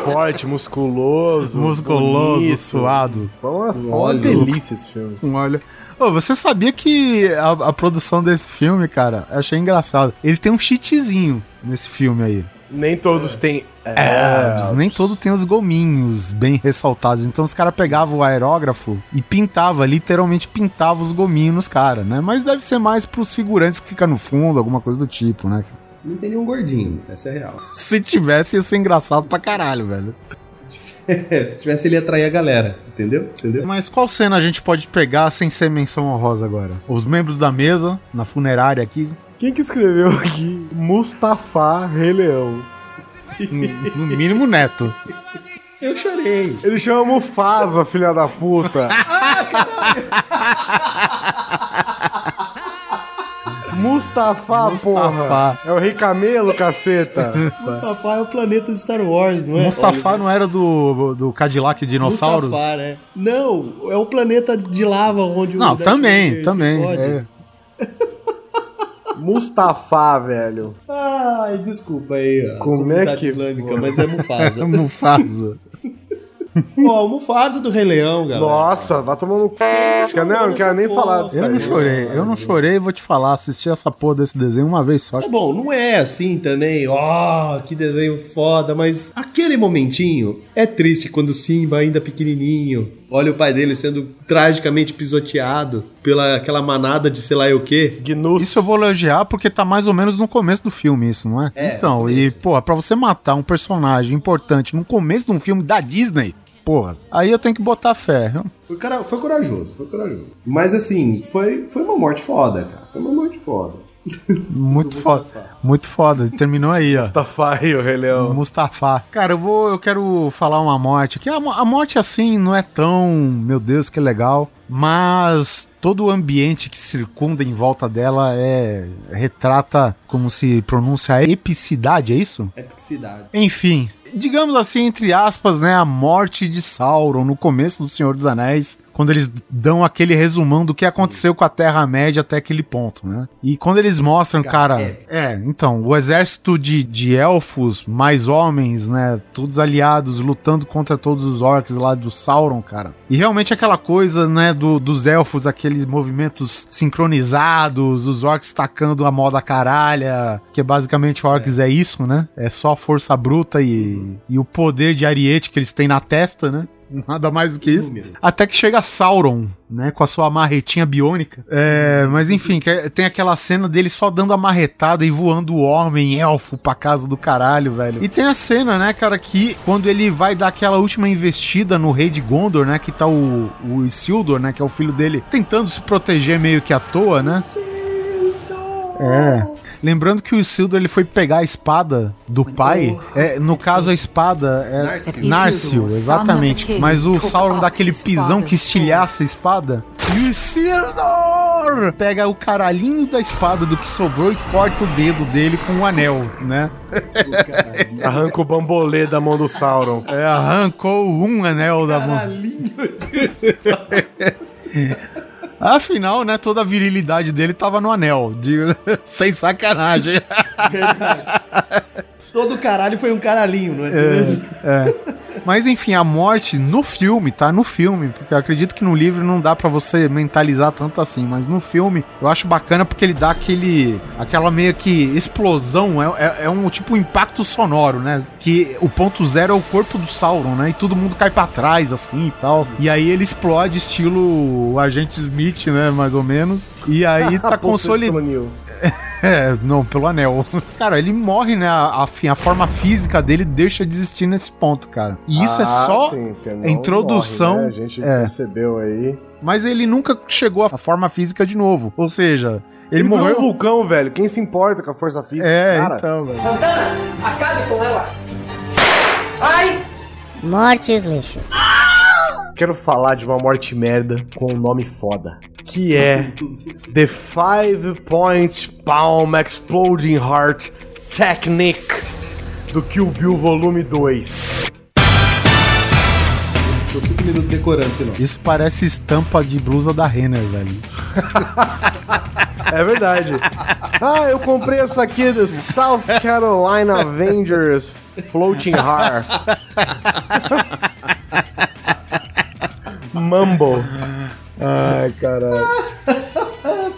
Forte, musculoso. Musculoso, bonito, suado. Foi uma, foi uma delícia esse filme. Um olho... Oh, você sabia que a, a produção desse filme, cara, achei engraçado. Ele tem um cheatzinho nesse filme aí. Nem todos é. têm... É, nem todo tem os gominhos bem ressaltados. Então os caras pegavam o aerógrafo e pintava, literalmente pintava os gominhos nos caras, né? Mas deve ser mais pros figurantes que ficam no fundo, alguma coisa do tipo, né? Não tem nenhum gordinho, essa é real. Se tivesse, ia ser engraçado pra caralho, velho. Se tivesse, ele ia atrair a galera, entendeu? entendeu? Mas qual cena a gente pode pegar sem ser menção honrosa agora? Os membros da mesa, na funerária aqui. Quem que escreveu aqui? Mustafá Rei Leão. No, no mínimo Neto. Eu chorei. Ele chama Mufasa, filha da puta. Ah, caralho! Mustafá Mustafá, Mustafá, porra. É o Rei Camelo, caceta. Mustafá é o planeta de Star Wars, não é? Mustafá não era do, do Cadillac dinossauro? Mustafá, né? Não, é o planeta de lava onde o... Não, também, também. É. Mustafá, velho. Ai, desculpa aí. Ó, como é que... Islâmica, mas é Mufasa. Mufasa. Ó, o Mufasa do Rei Leão, galera. Nossa, vai tomando no c... Não, não, não quero nem porra, falar disso. Eu aí, não chorei, eu não chorei e vou te falar. Assisti essa porra desse desenho uma vez só. Tá bom, não é assim também. Ó, oh, que desenho foda, mas aquele momentinho é triste quando o Simba, ainda pequenininho, olha o pai dele sendo tragicamente pisoteado pela aquela manada de sei lá o quê. Gnus. Isso eu vou elogiar porque tá mais ou menos no começo do filme isso, não é? é então, é e pô, pra você matar um personagem importante no começo de um filme da Disney, porra, aí eu tenho que botar fé. Foi, cara, foi corajoso, foi corajoso. Mas assim, foi, foi uma morte foda, cara. Foi uma morte foda. Muito foda, muito foda. Terminou aí, ó. Mustafá e o Rei Leão. Mustafá. Cara, eu vou, eu quero falar uma morte. Que a, a morte, assim, não é tão... Meu Deus, que legal. Mas todo o ambiente que circunda em volta dela é... Retrata, como se pronuncia, a epicidade, é isso? Epicidade. Enfim, digamos assim, entre aspas, né? A morte de Sauron no começo do Senhor dos Anéis, quando eles dão aquele resumão do que aconteceu com a Terra-média até aquele ponto, né? E quando eles mostram, cara... É, então, o exército de, de elfos, mais homens, né? Todos aliados, lutando contra todos os orcs lá do Sauron, cara. E realmente aquela coisa, né? Do, dos elfos, aqueles movimentos sincronizados, os orcs tacando a moda caralha, que basicamente orcs é, é isso, né? É só força bruta e, e o poder de ariete que eles têm na testa, né? Nada mais do que isso. Até que chega Sauron, né? Com a sua marretinha biônica. É, mas enfim, tem aquela cena dele só dando a marretada e voando o homem elfo pra casa do caralho, velho. E tem a cena, né, cara, que quando ele vai dar aquela última investida no rei de Gondor, né? Que tá o, o Isildur, né? Que é o filho dele, tentando se proteger meio que à toa, né? Isildur! É... Lembrando que o Isildur, ele foi pegar a espada do pai. É, no caso, a espada é Narsil, exatamente. Mas o Sauron dá aquele pisão que estilhaça a espada. E o Isildur pega o caralhinho da espada do que sobrou e corta o dedo dele com o anel, né? Arranca o bambolê da mão do Sauron. É, arrancou um anel da mão. Caralhinho de... Afinal, né, toda a virilidade dele tava no anel, de... sem sacanagem. Todo caralho foi um caralhinho, não é, é mesmo? É. Mas enfim, a morte no filme, tá? No filme, porque eu acredito que no livro não dá pra você mentalizar tanto assim, mas no filme eu acho bacana porque ele dá aquele... aquela meio que explosão, é, é, é um tipo um impacto sonoro, né? Que o ponto zero é o corpo do Sauron, né? E todo mundo cai pra trás, assim, e tal. E aí ele explode estilo o Agente Smith, né? Mais ou menos. E aí tá consolidado... É, não, pelo anel. Cara, ele morre, né? A, a, a forma física dele deixa de existir nesse ponto, cara. E isso ah, é só sim, a introdução. Morre, né? A gente é. percebeu aí. Mas ele nunca chegou à forma física de novo. Ou seja, ele, ele morreu. Ele é um vulcão, velho. Quem se importa com a força física? É, cara? Então, velho. Santana, acabe com ela. Ai! Mortes, lixo. Quero falar de uma morte merda com um nome foda. Que é The Five Point Palm Exploding Heart Technique do Kill Bill Volume dois. Tô cinco minutos decorando, senão. Isso parece estampa de blusa da Renner, velho. É verdade. Ah, eu comprei essa aqui do South Carolina Avengers Floating Heart. Mumble. Ai, caralho.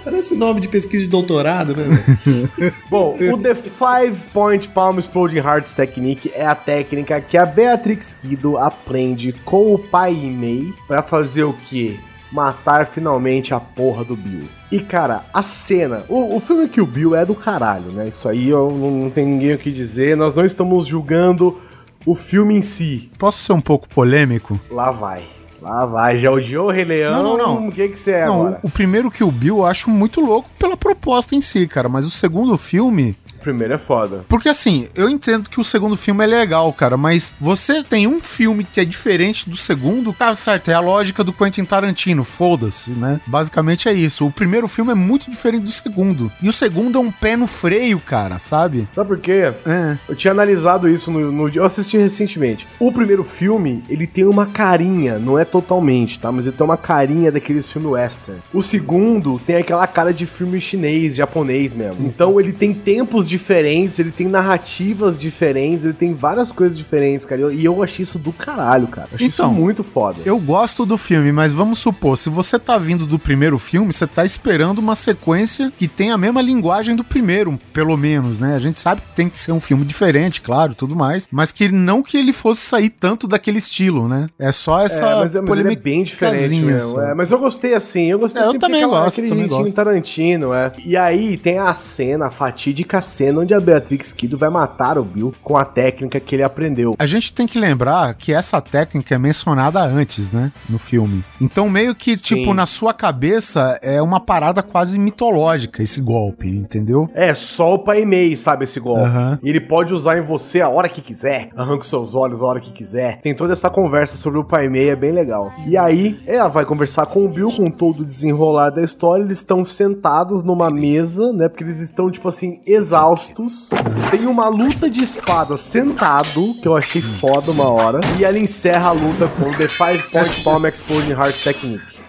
Parece nome de pesquisa de doutorado, né? Bom, o The Five Point Palm Exploding Hearts Technique é a técnica que a Beatrix Kido aprende com o pai Inei pra fazer o quê? Matar finalmente a porra do Bill. E, cara, a cena... O, o filme Kill Bill é do caralho, né? Isso aí eu não, não tem ninguém o que dizer. Nós não estamos julgando o filme em si. Posso ser um pouco polêmico? Lá vai. Lá vai, já odiou o Rei Leão? Não, não, não. O que que você é não, agora? O primeiro Kill Bill eu acho muito louco pela proposta em si, cara. Mas o segundo filme primeiro é foda. Porque assim, eu entendo que o segundo filme é legal, cara, mas você tem um filme que é diferente do segundo, tá certo, é a lógica do Quentin Tarantino, foda-se, né? Basicamente é isso. O primeiro filme é muito diferente do segundo. E o segundo é um pé no freio, cara, sabe? Sabe por quê? É. Eu tinha analisado isso, no, no eu assisti recentemente. O primeiro filme, ele tem uma carinha, não é totalmente, tá? Mas ele tem uma carinha daqueles filmes western. O segundo tem aquela cara de filme chinês, japonês mesmo. Então ele tem tempos diferentes, ele tem narrativas diferentes, ele tem várias coisas diferentes, cara. E eu achei isso do caralho, cara. Eu achei então, isso muito foda. Eu gosto do filme, mas vamos supor, se você tá vindo do primeiro filme, você tá esperando uma sequência que tem a mesma linguagem do primeiro, pelo menos, né? A gente sabe que tem que ser um filme diferente, claro, tudo mais, mas que não que ele fosse sair tanto daquele estilo, né? É só essa é, mas, mas polêmica é bem diferente mesmo. É, mas eu gostei assim, eu gostei é, assim, eu também gosto, aquele também gosto. Tarantino, é. E aí tem a cena, a fatídica cena onde a Beatrix Kido vai matar o Bill com a técnica que ele aprendeu. A gente tem que lembrar que essa técnica é mencionada antes, né? No filme. Então meio que, sim, tipo, na sua cabeça é uma parada quase mitológica esse golpe, entendeu? É, só o Pai Mei sabe esse golpe. Uhum. Ele pode usar em você a hora que quiser, arranca os seus olhos a hora que quiser. Tem toda essa conversa sobre o Pai Mei, é bem legal. E aí, ela vai conversar com o Bill, com todo o desenrolar da história, eles estão sentados numa mesa, né, porque eles estão, tipo assim, exaustos. Tem uma luta de espada sentado, que eu achei foda uma hora, e ela encerra a luta com The Five Point Palm Exploding Heart Technique.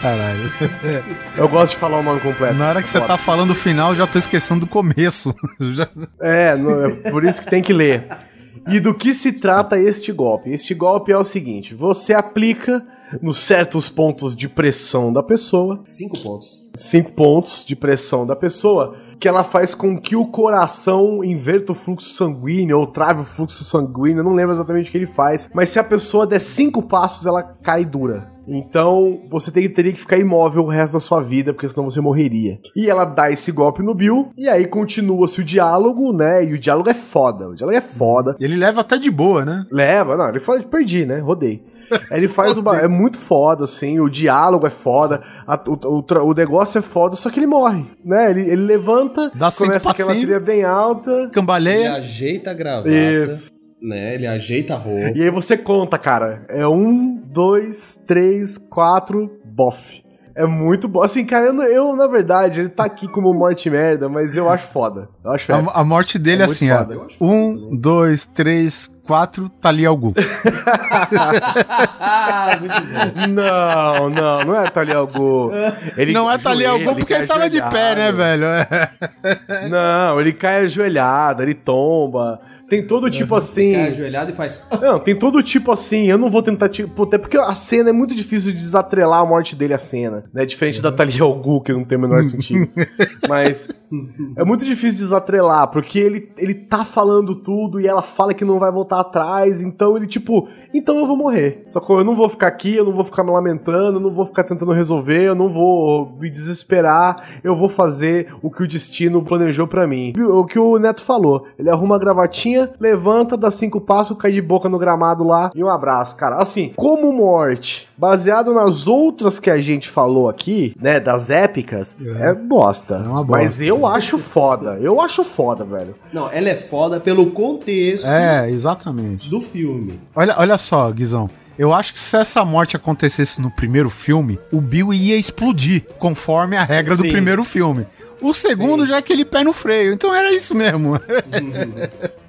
Caralho. Eu gosto de falar o nome completo. Na hora que você tá falando o final, eu já tô esquecendo do começo. Já... É, não, é por isso que tem que ler. E do que se trata este golpe? Este golpe é o seguinte, você aplica nos certos pontos de pressão da pessoa. Cinco pontos. Cinco pontos de pressão da pessoa, que ela faz com que o coração inverta o fluxo sanguíneo, ou trave o fluxo sanguíneo, eu não lembro exatamente o que ele faz, mas se a pessoa der cinco passos, ela cai dura. Então, você tem, teria que ficar imóvel o resto da sua vida, porque senão você morreria. E ela dá esse golpe no Bill, e aí continua-se o diálogo, né? E o diálogo é foda, o diálogo é foda. Ele leva até de boa, né? Leva, não, ele fala, perdi, né? Rodei. Ele faz uma... É muito foda, assim, o diálogo é foda, a, o, o, o negócio é foda, só que ele morre, né? Ele, ele levanta, dá começa aquela trilha bem alta, cambaleia. Ele ajeita a gravata. Isso. Né, ele ajeita a roupa. E aí você conta, cara. É um, dois, três, quatro, bof. É muito bom. Assim, cara, eu, eu, na verdade, ele tá aqui como morte merda, mas eu acho foda. Eu acho a, a morte dele é, é assim, foda. Ó. Um, foda, dois, três, quatro, Thalia Al Ghul. Não, não, não é Thalia Al Ghul. Ele não é Thalia Al Ghul porque ele, ele tava de pé, né, velho? É. Não, ele cai ajoelhado, ele tomba... Tem todo tipo assim... Fica ajoelhado e faz... Não, tem todo tipo assim, eu não vou tentar... Tipo, até porque a cena é muito difícil de desatrelar a morte dele à cena, né? Diferente uhum. da Thalia Al Ghul, que não tem o menor sentido. Mas é muito difícil desatrelar, porque ele, ele tá falando tudo e ela fala que não vai voltar atrás, então ele tipo... Então eu vou morrer. Só que eu não vou ficar aqui, eu não vou ficar me lamentando, eu não vou ficar tentando resolver, eu não vou me desesperar, eu vou fazer o que o destino planejou pra mim. O que o Neto falou, ele arruma a gravatinha, levanta, dá cinco passos, cai de boca no gramado lá e um abraço, cara. Assim, como morte, baseado nas outras que a gente falou aqui, né, das épicas, é, é bosta. É uma bosta. Mas eu é. acho foda. Eu acho foda, velho. Não, ela é foda pelo contexto. É, exatamente. Do filme. Olha, olha só, Guizão. Eu acho que se essa morte acontecesse no primeiro filme, o Bill ia explodir, conforme a regra Sim. do primeiro filme. O segundo Sim. já é aquele pé no freio. Então era isso mesmo. Uhum.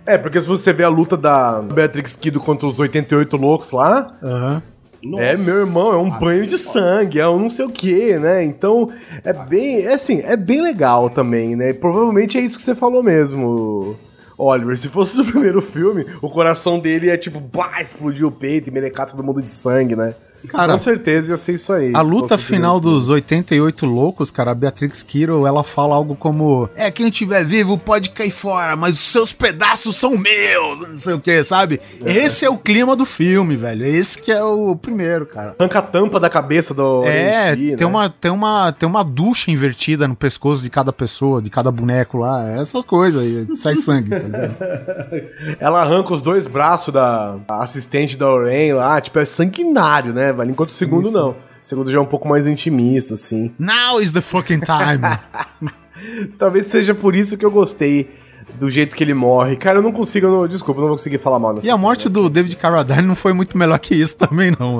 É, porque se você vê a luta da Beatrix Kido contra os oitenta e oito loucos lá... Aham. Uhum. Nossa. É, meu irmão, é um ah, banho de foda. sangue, é um não sei o que, né? Então, é bem... É assim, é bem legal também, né? E provavelmente é isso que você falou mesmo... Oliver, se fosse o primeiro filme, o coração dele é tipo, bah, explodiu o peito e melecar todo mundo de sangue, né? Cara, com certeza ia ser isso aí. A luta final dos oitenta e oito loucos, cara, a Beatrix Kido, ela fala algo como: é, quem estiver vivo pode cair fora, mas os seus pedaços são meus, não sei o que, sabe? É. Esse é o clima do filme, velho. Esse que é o primeiro, cara. Tanca a tampa da cabeça do... É, G, tem, né? uma, tem, uma, tem uma ducha invertida no pescoço de cada pessoa, de cada boneco lá, essas coisas aí, sai sangue, tá ligado? Ela arranca os dois braços da assistente da Oren lá, tipo, é sanguinário, né? Enquanto sim, o segundo sim. não. O segundo já é um pouco mais intimista, assim. Now is the fucking time. Talvez seja por isso que eu gostei do jeito que ele morre. Cara, eu não consigo... Eu não, desculpa, eu não vou conseguir falar mal nessa E a morte cena. do David Carradine não foi muito melhor que isso também, não.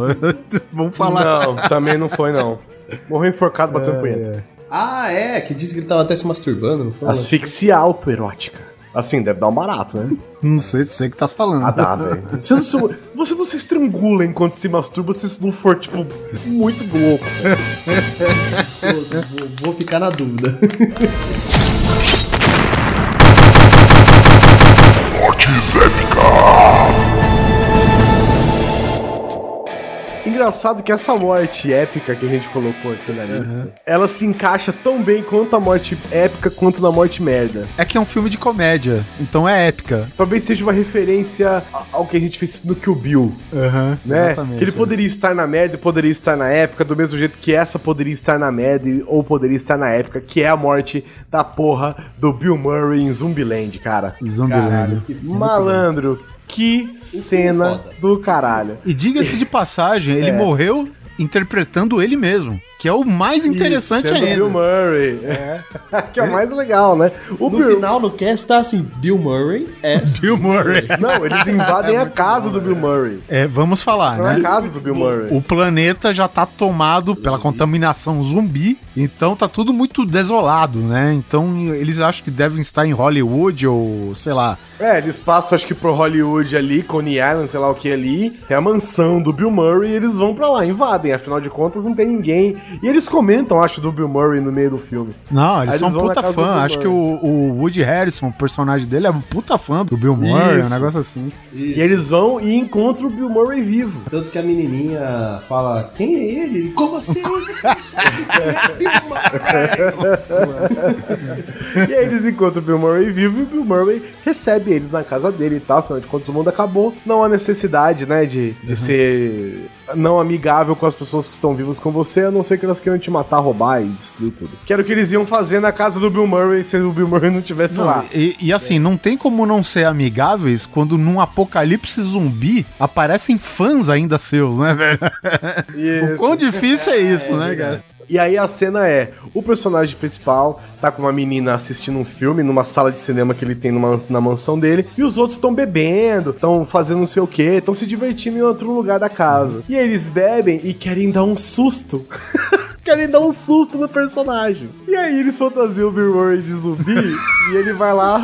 Vamos falar. Não, também não foi, não. Morreu enforcado, batendo é, punheta. É. Ah, é, que disse que ele tava até se masturbando. Não foi? Asfixia autoerótica. Assim, deve dar um barato, né? Não sei, sei o que tá falando. Ah, dá, velho. Você não se estrangula enquanto se masturba se isso não for, tipo, muito louco. vou, vou, vou ficar na dúvida. Engraçado que essa morte épica que a gente colocou aqui na lista, uhum. ela se encaixa tão bem quanto a morte épica quanto na morte merda. É que é um filme de comédia, então é épica. Talvez seja uma referência ao que a gente fez no Kill Bill, uhum, né? Exatamente. Que ele poderia estar na merda e poderia estar na épica, do mesmo jeito que essa poderia estar na merda ou poderia estar na épica, que é a morte da porra do Bill Murray em Zombieland, cara. Zombieland. Malandro. Bom. Que cena do caralho. E diga-se de passagem, ele é. morreu interpretando ele mesmo, que é o mais interessante Isso, ainda. É o Bill Murray. É. Que é o mais legal, né? O no Bill... final, no cast, tá assim, Bill Murray é... Bill Murray. Não, eles invadem é a casa bom, do Bill Murray. É, vamos falar, né? É a casa do Bill Murray. O planeta já tá tomado pela contaminação zumbi, então tá tudo muito desolado, né? Então eles acham que devem estar em Hollywood ou, sei lá... É, eles passam, acho que pro Hollywood ali, Coney Island, sei lá o que ali, tem a mansão do Bill Murray e eles vão pra lá, invadem. Afinal de contas, não tem ninguém... E eles comentam, acho, do Bill Murray no meio do filme. Não, eles são um puta fã. Acho que o, o Woody Harrison, o personagem dele, é um puta fã do Bill Murray, Isso. um negócio assim. Isso. E eles vão e encontram o Bill Murray vivo. Tanto que a menininha fala, quem é ele? Como assim? E aí eles encontram o Bill Murray vivo e o Bill Murray recebe eles na casa dele e tal. Afinal de contas, o mundo acabou. Não há necessidade, né, de, de uhum. ser... não amigável com as pessoas que estão vivas com você, a não ser que elas queiram te matar, roubar e destruir tudo. Que era o que eles iam fazer na casa do Bill Murray se o Bill Murray não estivesse lá. E, e assim, é. não tem como não ser amigáveis quando num apocalipse zumbi aparecem fãs ainda seus, né, velho? Yes. O quão difícil é isso, é, né, cara? E aí a cena é, o personagem principal tá com uma menina assistindo um filme numa sala de cinema que ele tem numa, na mansão dele, e os outros estão bebendo, estão fazendo não sei o que, estão se divertindo em outro lugar da casa. E aí eles bebem e querem dar um susto. Querem dar um susto no personagem. E aí eles fantasiam o Bill Murray de zumbi e ele vai lá...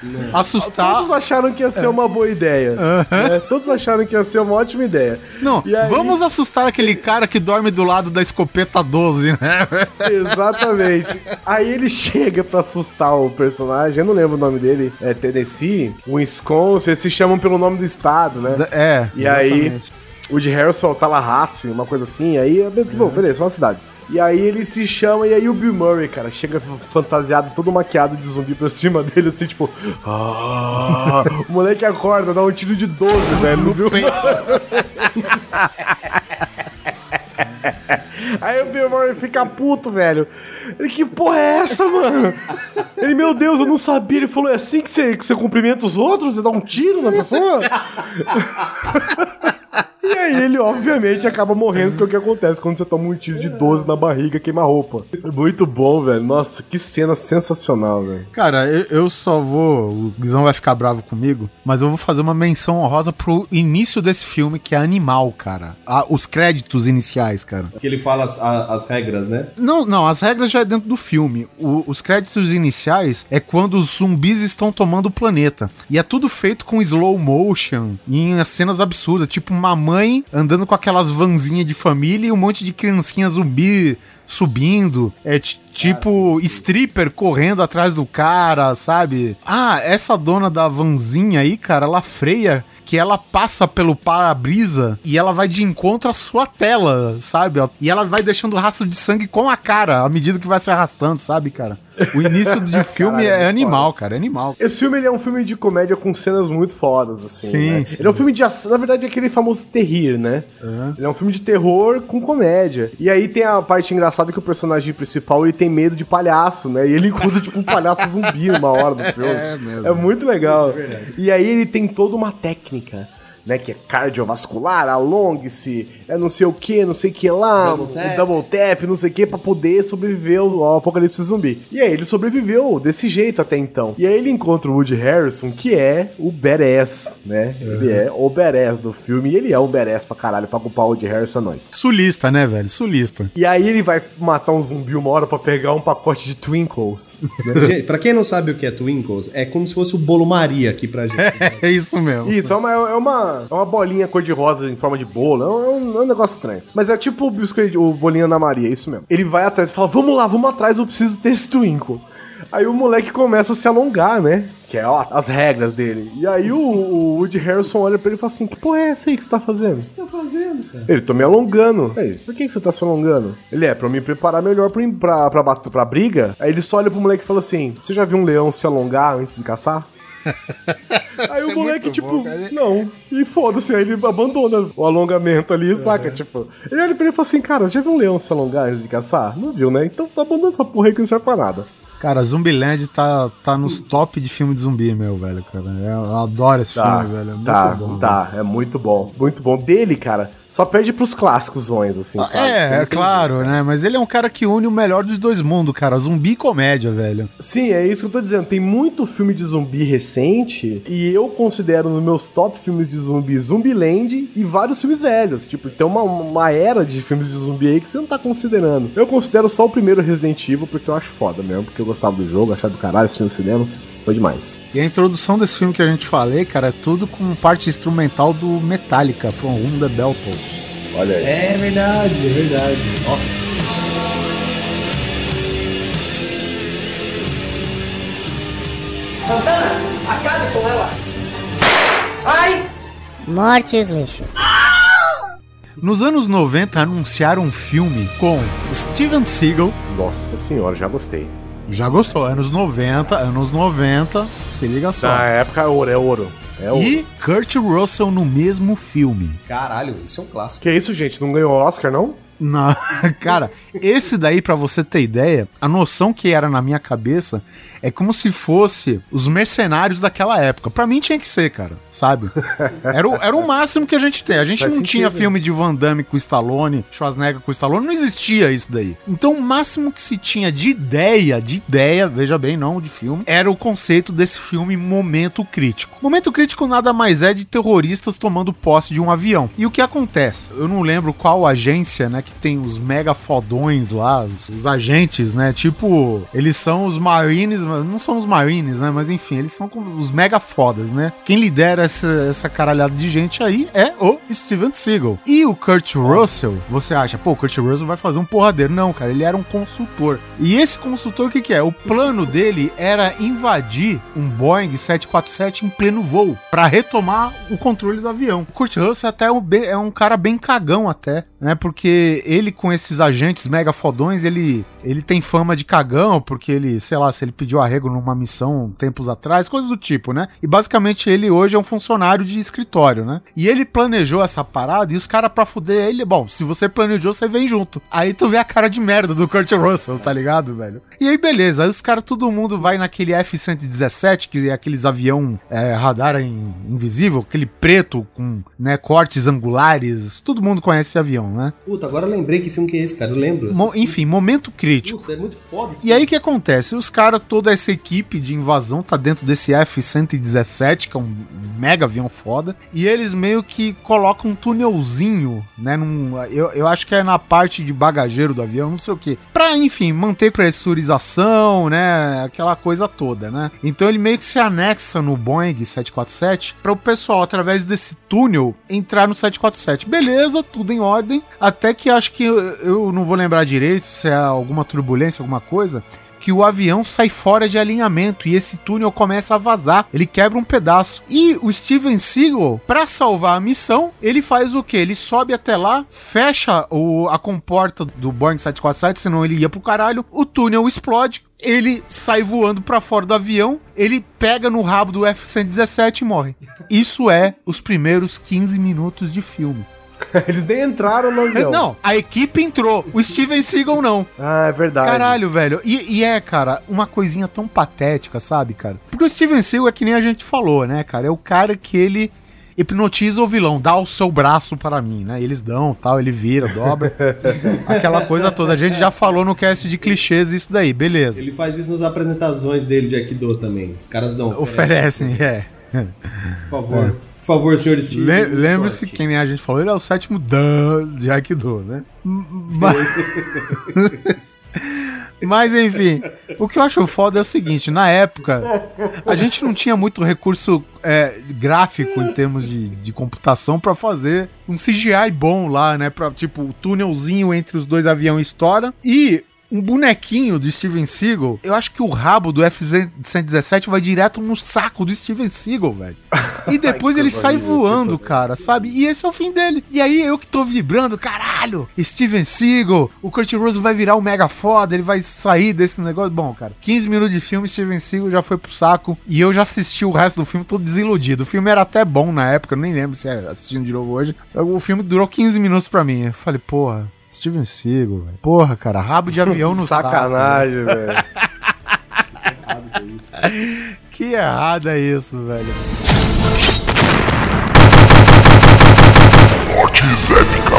Não. Assustar. Todos acharam que ia ser é. uma boa ideia. Uhum. Né? Todos acharam que ia ser uma ótima ideia. Não, aí... vamos assustar aquele cara que dorme do lado da escopeta doze, né? Exatamente. Aí ele chega pra assustar o personagem. Eu não lembro o nome dele. É Tennessee, Wisconsin. Eles se chamam pelo nome do estado, né? É. E exatamente. Aí. O de Harrison, Tallahassee, uma coisa assim, aí... Bom, beleza, são as cidades. E aí ele se chama, e aí o Bill Murray, cara, chega fantasiado, todo maquiado de zumbi pra cima dele, assim, tipo... Ah, o moleque acorda, dá um tiro de doze, velho, no Bill Murray. Aí o Bill Murray fica puto, velho. Ele, que porra é essa, mano? Ele, meu Deus, eu não sabia. Ele falou, é assim que você, que você cumprimenta os outros? Você dá um tiro na pessoa? E aí ele, obviamente, acaba morrendo, porque é o que acontece quando você toma um tiro de doze na barriga, queima a roupa. Muito bom, velho. Nossa, que cena sensacional, velho. Cara, eu, eu só vou... O Guizão vai ficar bravo comigo, mas eu vou fazer uma menção honrosa pro início desse filme, que é animal, cara. A, os créditos iniciais, cara. Que ele fala as, a, as regras, né? Não, não, as regras já é dentro do filme. O, os créditos iniciais é quando os zumbis estão tomando o planeta. E é tudo feito com slow motion, em cenas absurdas, tipo mamãe Yen andando com aquelas vanzinhas de família e um monte de criancinha zumbi subindo, é t- tipo stripper correndo atrás do cara, sabe? Ah, essa dona da vanzinha aí, cara, ela freia que ela passa pelo para-brisa e ela vai de encontro à sua tela, sabe? E ela vai deixando rastro de sangue com a cara à medida que vai se arrastando, sabe, cara? O início do filme Caralho, é animal, foda. cara, é animal. Esse filme, ele é um filme de comédia com cenas muito fodas, assim, sim, né? Sim. Ele é um filme de ação, na verdade é aquele famoso terrir, né? Uhum. Ele é um filme de terror com comédia. E aí tem a parte engraçada que o personagem principal, ele tem medo de palhaço, né? E ele encontra, tipo, um palhaço zumbi numa hora do filme. É mesmo. É muito legal. É e aí ele tem toda uma técnica, né, que é cardiovascular, alongue-se, é não sei o que, não sei o que lá, double tap. double tap, não sei o que, pra poder sobreviver ao, ao apocalipse zumbi. E aí ele sobreviveu desse jeito até então. E aí ele encontra o Woody Harrelson, que é o badass, né? Uhum. Ele é o badass do filme, e ele é um badass pra caralho, pra culpar o Woody Harrelson a nós. Sulista, né, velho? Sulista. E aí ele vai matar um zumbi uma hora pra pegar um pacote de Twinkles. Gente, pra quem não sabe o que é Twinkles, é como se fosse o Bolo Maria aqui pra gente. É isso mesmo. Isso, é uma... É uma É uma bolinha cor-de-rosa em forma de bolo. É um, é um negócio estranho. Mas é tipo o biscoito, o bolinho da Maria, é isso mesmo. Ele vai atrás e fala, vamos lá, vamos atrás, eu preciso ter esse Twinkle. Aí o moleque começa a se alongar, né? Que é ó, as regras dele. E aí o, o Woody Harrelson olha pra ele e fala assim, que porra é essa aí que você tá fazendo? O que você tá fazendo, cara? Ele, tô me alongando. Aí, por que, que você tá se alongando? Ele, é, pra me preparar melhor pra, pra, pra, pra, pra briga. Aí ele só olha pro moleque e fala assim, você já viu um leão se alongar antes de caçar? Aí o é moleque, tipo, bom, não, e foda-se, aí ele abandona o alongamento ali, uhum. saca, tipo, ele olha pra ele e fala assim, cara, já viu um leão se alongar antes de caçar? Não viu, né? Então abandona essa porra aí que não serve pra nada. Cara, Zombieland tá, tá nos top de filme de zumbi, meu, velho, cara. Eu adoro esse tá, filme, velho. É muito tá, bom. Tá, velho. É muito bom. Muito bom. Dele, cara, só perde pros clássicos, assim, sabe? É, é claro, né? Mas ele é um cara que une o melhor dos dois mundos, cara. Zumbi e comédia, velho. Sim, é isso que eu tô dizendo. Tem muito filme de zumbi recente e eu considero nos meus top filmes de zumbi Zombieland e vários filmes velhos. Tipo, tem uma, uma era de filmes de zumbi aí que você não tá considerando. Eu considero só o primeiro Resident Evil porque eu acho foda mesmo, porque eu gostava do jogo, achava do caralho, assistindo no cinema, foi demais. E a introdução desse filme que a gente falei, cara, é tudo com parte instrumental do Metallica, From Whom the Bell Tolls. Olha aí. É verdade, é verdade. Nossa. Santana, acabe com ela. Ai! Mortes, lixo. Nos anos noventa, anunciaram um filme com Steven Seagal. Nossa senhora, já gostei. Já gostou, anos noventa, anos noventa, se liga só. Na época é ouro, é ouro. É ouro. E Kurt Russell no mesmo filme. Caralho, isso é um clássico. Que isso, gente, não ganhou Oscar, não? Não, cara, esse daí, pra você ter ideia, a noção que era na minha cabeça é como se fosse os mercenários daquela época. Pra mim tinha que ser, cara, sabe? Era o, era o máximo que a gente tem. A gente Faz não sentido, tinha filme de Van Damme com Stallone, Schwarzenegger com Stallone, não existia isso daí. Então o máximo que se tinha de ideia, de ideia, veja bem, não de filme, era o conceito desse filme Momento Crítico. Momento Crítico nada mais é de terroristas tomando posse de um avião. E o que acontece? Eu não lembro qual agência, né, que tem os mega fodões lá, os, os agentes, né, tipo, eles são os marines, não são os marines, né, mas enfim, eles são os mega fodas, né. Quem lidera essa, essa caralhada de gente aí é o Steven Seagal. E o Kurt Russell, você acha, pô, o Kurt Russell vai fazer um porradeiro. Não, cara, ele era um consultor. E esse consultor, o que que é? O plano dele era invadir um Boeing sete quatro sete em pleno voo, pra retomar o controle do avião. O Kurt Russell até é um, é um cara bem cagão até, né, porque ele com esses agentes mega fodões, ele, ele tem fama de cagão, porque ele, sei lá, se ele pediu arrego numa missão tempos atrás, coisa do tipo, né? E basicamente ele hoje é um funcionário de escritório, né? E ele planejou essa parada e os caras pra fuder ele, bom, se você planejou, você vem junto. Aí tu vê a cara de merda do Kurt Russell, tá ligado, velho? E aí beleza, aí os caras, todo mundo vai naquele F cento e dezessete, que é aqueles avião é, radar in, invisível, aquele preto com, né, cortes angulares, todo mundo conhece esse avião, né? Puta, agora eu lembrei que filme que é esse, cara, eu lembro. Mo- enfim, Momento Crítico. Puta, é muito foda isso. E aí o que acontece? Os caras, todo dessa equipe de invasão tá dentro desse F cento e dezessete, que é um mega avião foda, e eles meio que colocam um túnelzinho, né, num, eu, eu acho que é na parte de bagageiro do avião, não sei o que, pra, enfim, manter pressurização, né, aquela coisa toda, né. Então ele meio que se anexa no Boeing sete quatro sete pra o pessoal, através desse túnel, entrar no sete quatro sete. Beleza, tudo em ordem, até que acho que eu, eu não vou lembrar direito se é alguma turbulência, alguma coisa, que o avião sai fora de alinhamento e esse túnel começa a vazar, ele quebra um pedaço. E o Steven Seagal, pra salvar a missão, ele faz o quê? Ele sobe até lá, fecha o, a comporta do Boeing sete quatro sete, senão ele ia pro caralho, o túnel explode, ele sai voando pra fora do avião, ele pega no rabo do F cento e dezessete e morre. Isso é os primeiros quinze minutos de filme. Eles nem entraram no avião. Não, a equipe entrou, o Steven Seagal não. Ah, é verdade. Caralho, velho. E, e é, cara, uma coisinha tão patética, sabe, cara? Porque o Steven Seagal é que nem a gente falou, né, cara? É o cara que ele hipnotiza o vilão, dá o seu braço para mim, né? Eles dão, tal, ele vira, dobra, aquela coisa toda. A gente já falou no cast de clichês isso daí, beleza. Ele faz isso nas apresentações dele de Aikido também. Os caras dão. Oferecem, oferecem é. Por favor. É. Por favor, senhor Steve. Le- Lembre-se que nem a gente falou, ele é o sétimo Dan de Aikido, né? Mas... Mas, enfim, o que eu acho foda é o seguinte, na época, a gente não tinha muito recurso é, gráfico em termos de, de computação pra fazer um C G I bom lá, né? Pra, tipo, o túnelzinho entre os dois aviões estoura e... um bonequinho do Steven Seagal, eu acho que o rabo do F cento e dezessete vai direto no saco do Steven Seagal, velho. E depois ele sai voando, cara, sabe? E esse é o fim dele. E aí eu que tô vibrando, caralho, Steven Seagal, o Kurt Russell vai virar um mega foda, ele vai sair desse negócio. Bom, cara, quinze minutos de filme, Steven Seagal já foi pro saco e eu já assisti o resto do filme, tô desiludido. O filme era até bom na época, eu nem lembro se é assistindo de novo hoje. O filme durou quinze minutos pra mim. Eu falei, porra, Steven Seagal, velho. Porra, cara, rabo de avião no saco. Sacanagem, velho. Que errado é isso, velho. Mortes épicas.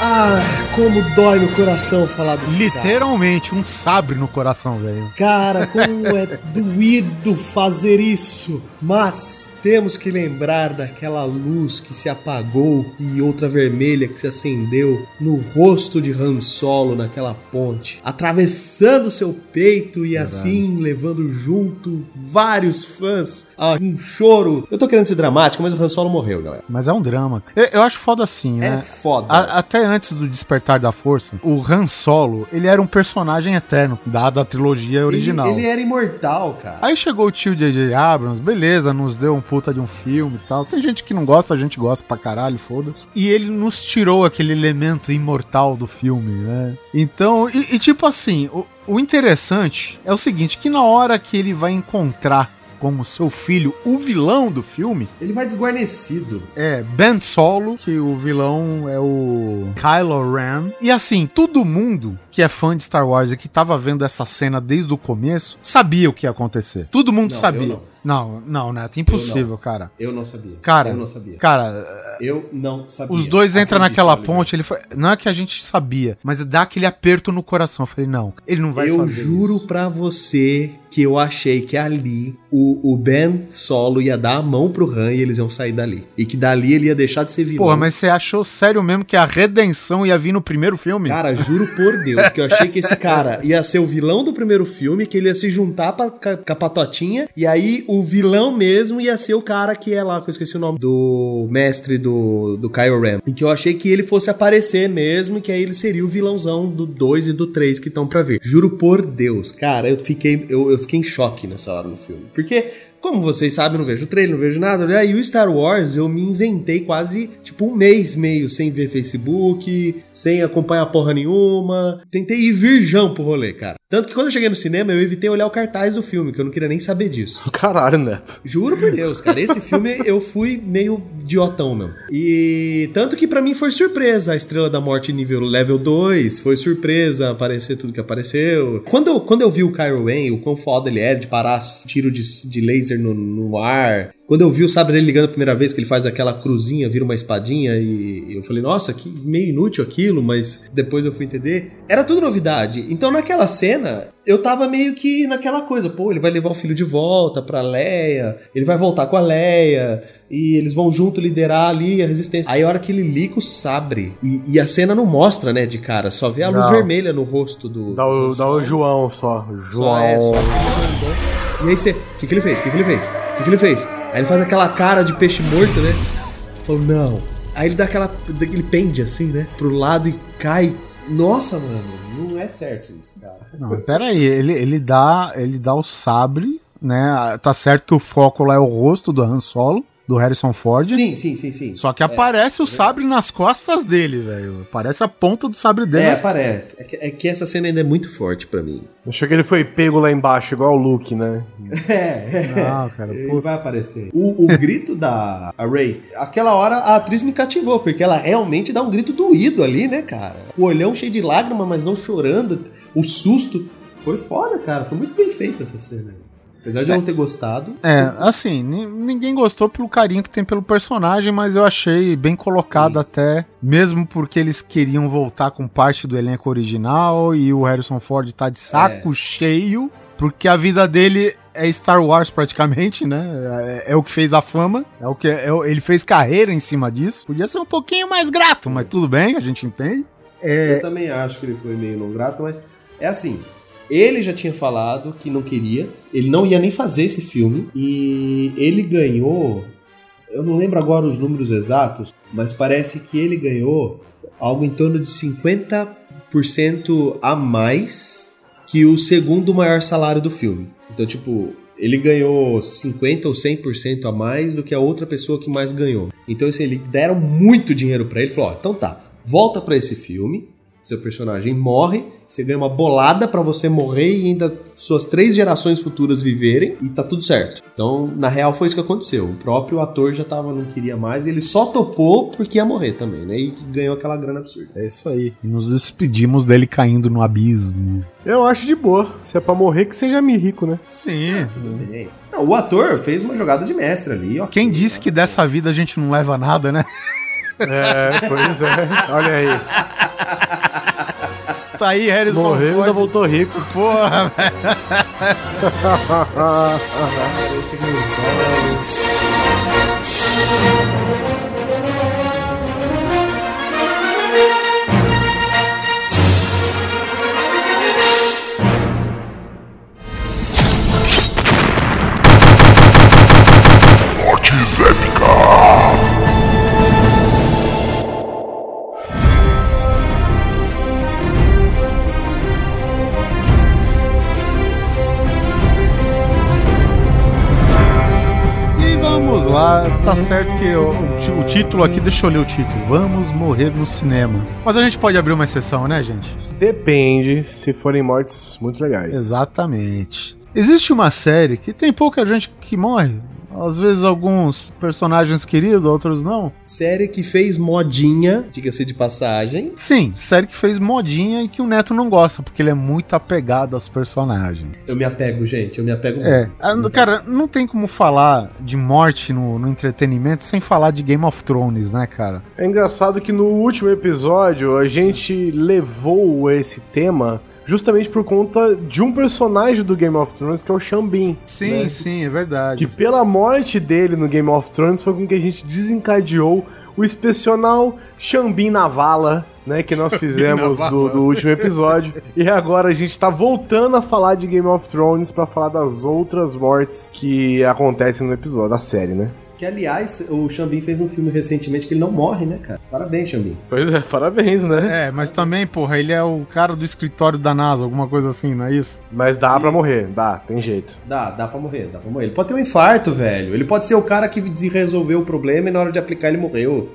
Ah... Como dói no coração falar disso. Literalmente, cara. Um sabre no coração, velho. Cara, como é doído fazer isso. Mas temos que lembrar daquela luz que se apagou e outra vermelha que se acendeu no rosto de Han Solo naquela ponte, atravessando seu peito e Caramba. assim levando junto vários fãs a um choro. Eu tô querendo ser dramático, mas o Han Solo morreu, galera. Mas é um drama. Eu, eu acho foda assim, né? É foda. A, até antes do despertar da força, o Han Solo, ele era um personagem eterno, dado a trilogia original. Ele, ele era imortal, cara. Aí chegou o tio J J Abrams, beleza, nos deu um puta de um filme e tal. Tem gente que não gosta, a gente gosta pra caralho, foda-se. E ele nos tirou aquele elemento imortal do filme, né? Então, e, e tipo assim, o, o interessante é o seguinte, que na hora que ele vai encontrar como seu filho, o vilão do filme... Ele vai desguarnecido. É, Ben Solo, que o vilão é o Kylo Ren. E assim, todo mundo que é fã de Star Wars e que tava vendo essa cena desde o começo, sabia o que ia acontecer. Todo mundo não, sabia. Não, não, Neto, impossível, eu não. cara. Eu não sabia. Cara, eu não sabia. Cara, eu não sabia. Os dois entram naquela ponte, ele foi... não é que a gente sabia, mas dá aquele aperto no coração. Eu falei, não, ele não vai eu fazer Eu juro isso. pra você que eu achei que ali o, o Ben Solo ia dar a mão pro Han e eles iam sair dali. E que dali ele ia deixar de ser vilão. Porra, mas você achou sério mesmo que a redenção ia vir no primeiro filme? Cara, juro por Deus que eu achei que esse cara ia ser o vilão do primeiro filme, que ele ia se juntar pra, com a patotinha, e aí o vilão mesmo ia ser o cara que é lá, que eu esqueci o nome, do mestre do, do Kylo Ren. E que eu achei que ele fosse aparecer mesmo, e que aí ele seria o vilãozão do dois e do três que estão pra vir. Juro por Deus, cara, eu fiquei, eu, eu fiquei em choque nessa hora no filme. Porque... como vocês sabem, eu não vejo trailer, não vejo nada. E o Star Wars, eu me isentei quase, tipo, um mês meio sem ver Facebook, sem acompanhar porra nenhuma. Tentei ir virgão pro rolê, cara. Tanto que quando eu cheguei no cinema, eu evitei olhar o cartaz do filme, que eu não queria nem saber disso. Caralho, Neto. Juro por Deus, cara. Esse filme eu fui meio idiotão mesmo. E tanto que pra mim foi surpresa. A Estrela da Morte nível level dois foi surpresa aparecer tudo que apareceu. Quando eu, quando eu vi o Kylo Ren, o quão foda ele era de parar tiro de, de laser No, no ar, Quando eu vi o sabre dele ligando a primeira vez, que ele faz aquela cruzinha, vira uma espadinha, e eu falei, nossa, que meio inútil aquilo, mas depois eu fui entender. Era tudo novidade. Então naquela cena, eu tava meio que naquela coisa, pô, ele vai levar o filho de volta pra Leia, ele vai voltar com a Leia, e eles vão junto liderar ali a resistência. Aí a hora que ele liga o sabre, e, e a cena não mostra, né, de cara, só vê a não. luz vermelha no rosto do... Dá o, do dá o João só. João. Só é, só. E aí você, o que que ele fez? O que que ele fez? O que que ele fez? Aí ele faz aquela cara de peixe morto, né? Falou, não. Aí ele dá aquela... Ele pende assim, né? Pro lado e cai. Nossa, mano. Não é certo isso, cara. Não, peraí. Ele, ele, dá, ele dá o sabre, né? Tá certo que o foco lá é o rosto do Han Solo, do Harrison Ford. Sim, sim, sim, sim. Só que aparece é, o sabre é nas costas dele, velho. Aparece a ponta do sabre dele. É, aparece. É que, é que essa cena ainda é muito forte pra mim. Achei que ele foi pego lá embaixo, igual o Luke, né? É, não, cara, ele pô. vai aparecer. O, o grito da Rey, aquela hora a atriz me cativou, porque ela realmente dá um grito doído ali, né, cara? O olhão cheio de lágrima, mas não chorando, o susto. Foi foda, cara. Foi muito bem feita essa cena. Apesar de eu não ter gostado. É, assim, n- ninguém gostou pelo carinho que tem pelo personagem, mas eu achei bem colocado. Sim. Até, mesmo porque eles queriam voltar com parte do elenco original e o Harrison Ford tá de saco é. cheio, porque a vida dele é Star Wars praticamente, né? É, é o que fez a fama, é o que é, é, ele fez carreira em cima disso. Podia ser um pouquinho mais grato, mas tudo bem, a gente entende. É... Eu também acho que ele foi meio não grato, mas é assim... Ele já tinha falado que não queria, ele não ia nem fazer esse filme, e ele ganhou, eu não lembro agora os números exatos, mas parece que ele ganhou algo em torno de cinquenta por cento a mais que o segundo maior salário do filme. Então, tipo, ele ganhou cinquenta por cento ou cem por cento a mais do que a outra pessoa que mais ganhou. Então, assim, eles deram muito dinheiro pra ele, falou, ó, então tá, volta pra esse filme, seu personagem morre, você ganha uma bolada pra você morrer e ainda suas três gerações futuras viverem e tá tudo certo. Então, na real, foi isso que aconteceu. O próprio ator já tava, não queria mais, e ele só topou porque ia morrer também, né? E ganhou aquela grana absurda. É isso aí. E nos despedimos dele caindo no abismo. Eu acho de boa. Se é pra morrer, que seja meio rico, né? Sim. Ah, tudo bem. Não, o ator fez uma jogada de mestre ali. Okay, quem disse que dessa vida a gente não leva nada, né? É, pois é. Olha aí. Tá aí, Harrison morreu Ford. Ainda voltou rico. Porra, velho. Mortes épicas. Lá, tá certo que eu, o, o título aqui, deixa eu ler o título, Vamos Morrer no Cinema. Mas a gente pode abrir uma exceção, né, gente? Depende, se forem mortes muito legais. Exatamente. Existe uma série que tem pouca gente que morre, às vezes alguns personagens queridos, outros não. Série que fez modinha, diga-se de passagem. Sim, série que fez modinha e que o Neto não gosta, porque ele é muito apegado aos personagens. Eu me apego, gente, eu me apego muito. É, a, cara, não tem como falar de morte no, no entretenimento sem falar de Game of Thrones, né, cara? É engraçado que no último episódio a gente levou esse tema... Justamente por conta de um personagem do Game of Thrones, que é o Xambin. Sim, né? Sim, é verdade. Que pela morte dele no Game of Thrones foi com que a gente desencadeou o inspecional Xambin na vala, né, que nós fizemos do, do último episódio. E agora a gente tá voltando a falar de Game of Thrones pra falar das outras mortes que acontecem no episódio, da série, né? Que, aliás, o Xambin fez um filme recentemente que ele não morre, né, cara? Parabéns, Xambin. Pois é, parabéns, né? É, mas também, porra, ele é o cara do escritório da NASA, alguma coisa assim, não é isso? Mas dá isso. pra morrer, dá, tem jeito. Dá, dá pra morrer, dá pra morrer. Ele pode ter um infarto, velho. Ele pode ser o cara que resolveu o problema e na hora de aplicar ele morreu.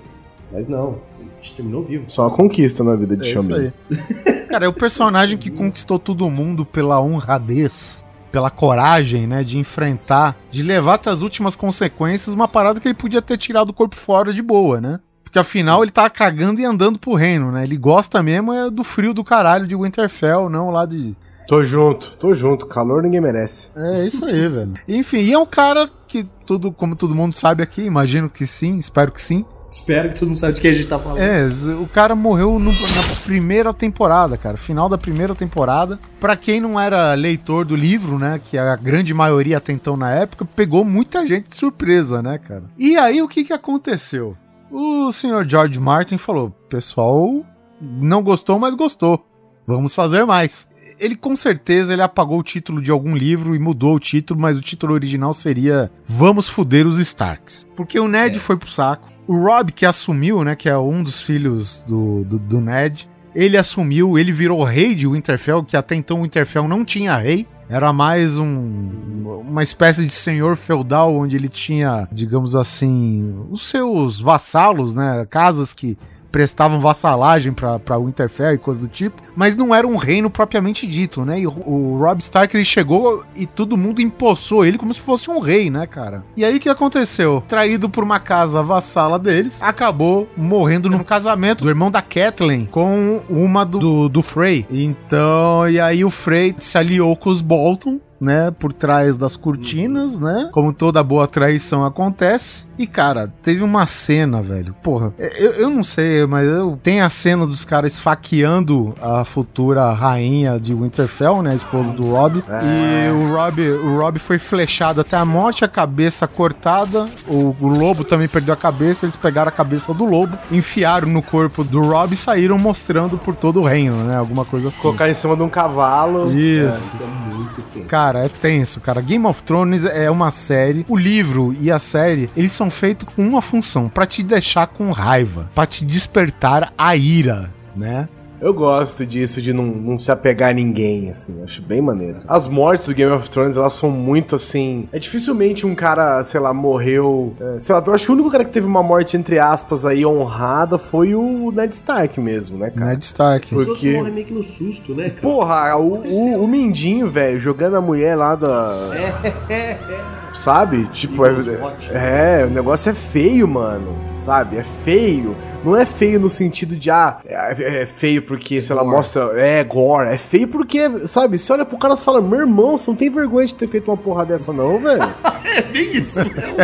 Mas não, ele terminou vivo. Só a conquista na vida de é Xambin. Isso aí. Cara, é o personagem que conquistou todo mundo pela honradez, pela coragem, né, de enfrentar, de levar até as últimas consequências uma parada que ele podia ter tirado o corpo fora de boa, né? Porque afinal ele tava cagando e andando pro reino, né? Ele gosta mesmo é do frio do caralho de Winterfell, não lá de... Tô junto, tô junto, calor ninguém merece. É isso aí, velho. Enfim, e é um cara que tudo, como todo mundo sabe aqui, imagino que sim, espero que sim. Espero que todo mundo saiba de que a gente tá falando. É, o cara morreu no, na primeira temporada, cara. Final da primeira temporada. Pra quem não era leitor do livro, né? Que a grande maioria até então na época, pegou muita gente de surpresa, né, cara? E aí, o que que aconteceu? O senhor George Martin falou, pessoal, não gostou, mas gostou. Vamos fazer mais. Ele, com certeza, ele apagou o título de algum livro e mudou o título, mas o título original seria Vamos Fuder os Starks. Porque o Ned é. foi pro saco. O Robb, que assumiu, né, que é um dos filhos do, do, do Ned, ele assumiu, ele virou rei de Winterfell, que até então Winterfell não tinha rei, era mais um, uma espécie de senhor feudal, onde ele tinha, digamos assim, os seus vassalos, né, casas que prestavam vassalagem pra, pra Winterfell e coisa do tipo, mas não era um reino propriamente dito, né, e o, o Robb Stark, ele chegou e todo mundo empossou ele como se fosse um rei, né, cara. E aí o que aconteceu? Traído por uma casa vassala deles, acabou morrendo num casamento do irmão da Catelyn com uma do, do, do Frey. Então, e aí o Frey se aliou com os Bolton, né, por trás das cortinas, né, como toda boa traição acontece. E, cara, teve uma cena, velho, porra, eu, eu não sei, mas eu, tem a cena dos caras esfaqueando a futura rainha de Winterfell, né, a esposa do Robb, é. e o Robb, o Robb foi flechado até a morte, a cabeça cortada, o, o lobo também perdeu a cabeça, eles pegaram a cabeça do lobo, enfiaram no corpo do Robb e saíram mostrando por todo o reino, né, alguma coisa assim. Colocaram em cima de um cavalo. Isso. Cara, isso é muito tempo. Cara, é tenso, cara. Game of Thrones é uma série, o livro e a série, eles são feitos com uma função, pra te deixar com raiva, pra te despertar a ira, né? Eu gosto disso, de não, não se apegar a ninguém, assim, acho bem maneiro. As mortes do Game of Thrones, elas são muito, assim... É dificilmente um cara, sei lá, morreu... É, sei lá, eu acho que o único cara que teve uma morte, entre aspas, aí, honrada, foi o Ned Stark mesmo, né, cara? Ned Stark. Porque... Os outros morrem meio que no susto, né, cara? Porra, o, o, o Mindinho, velho, jogando a mulher lá da... Sabe? Tipo, é, é, é, o negócio é feio, mano, sabe? É feio. Não é feio no sentido de, ah, é, é feio porque, sei lá, gore. Mostra, é gore. É feio porque, sabe? Você olha pro cara e fala, meu irmão, você não tem vergonha de ter feito uma porra dessa não, velho? É bem isso, velho.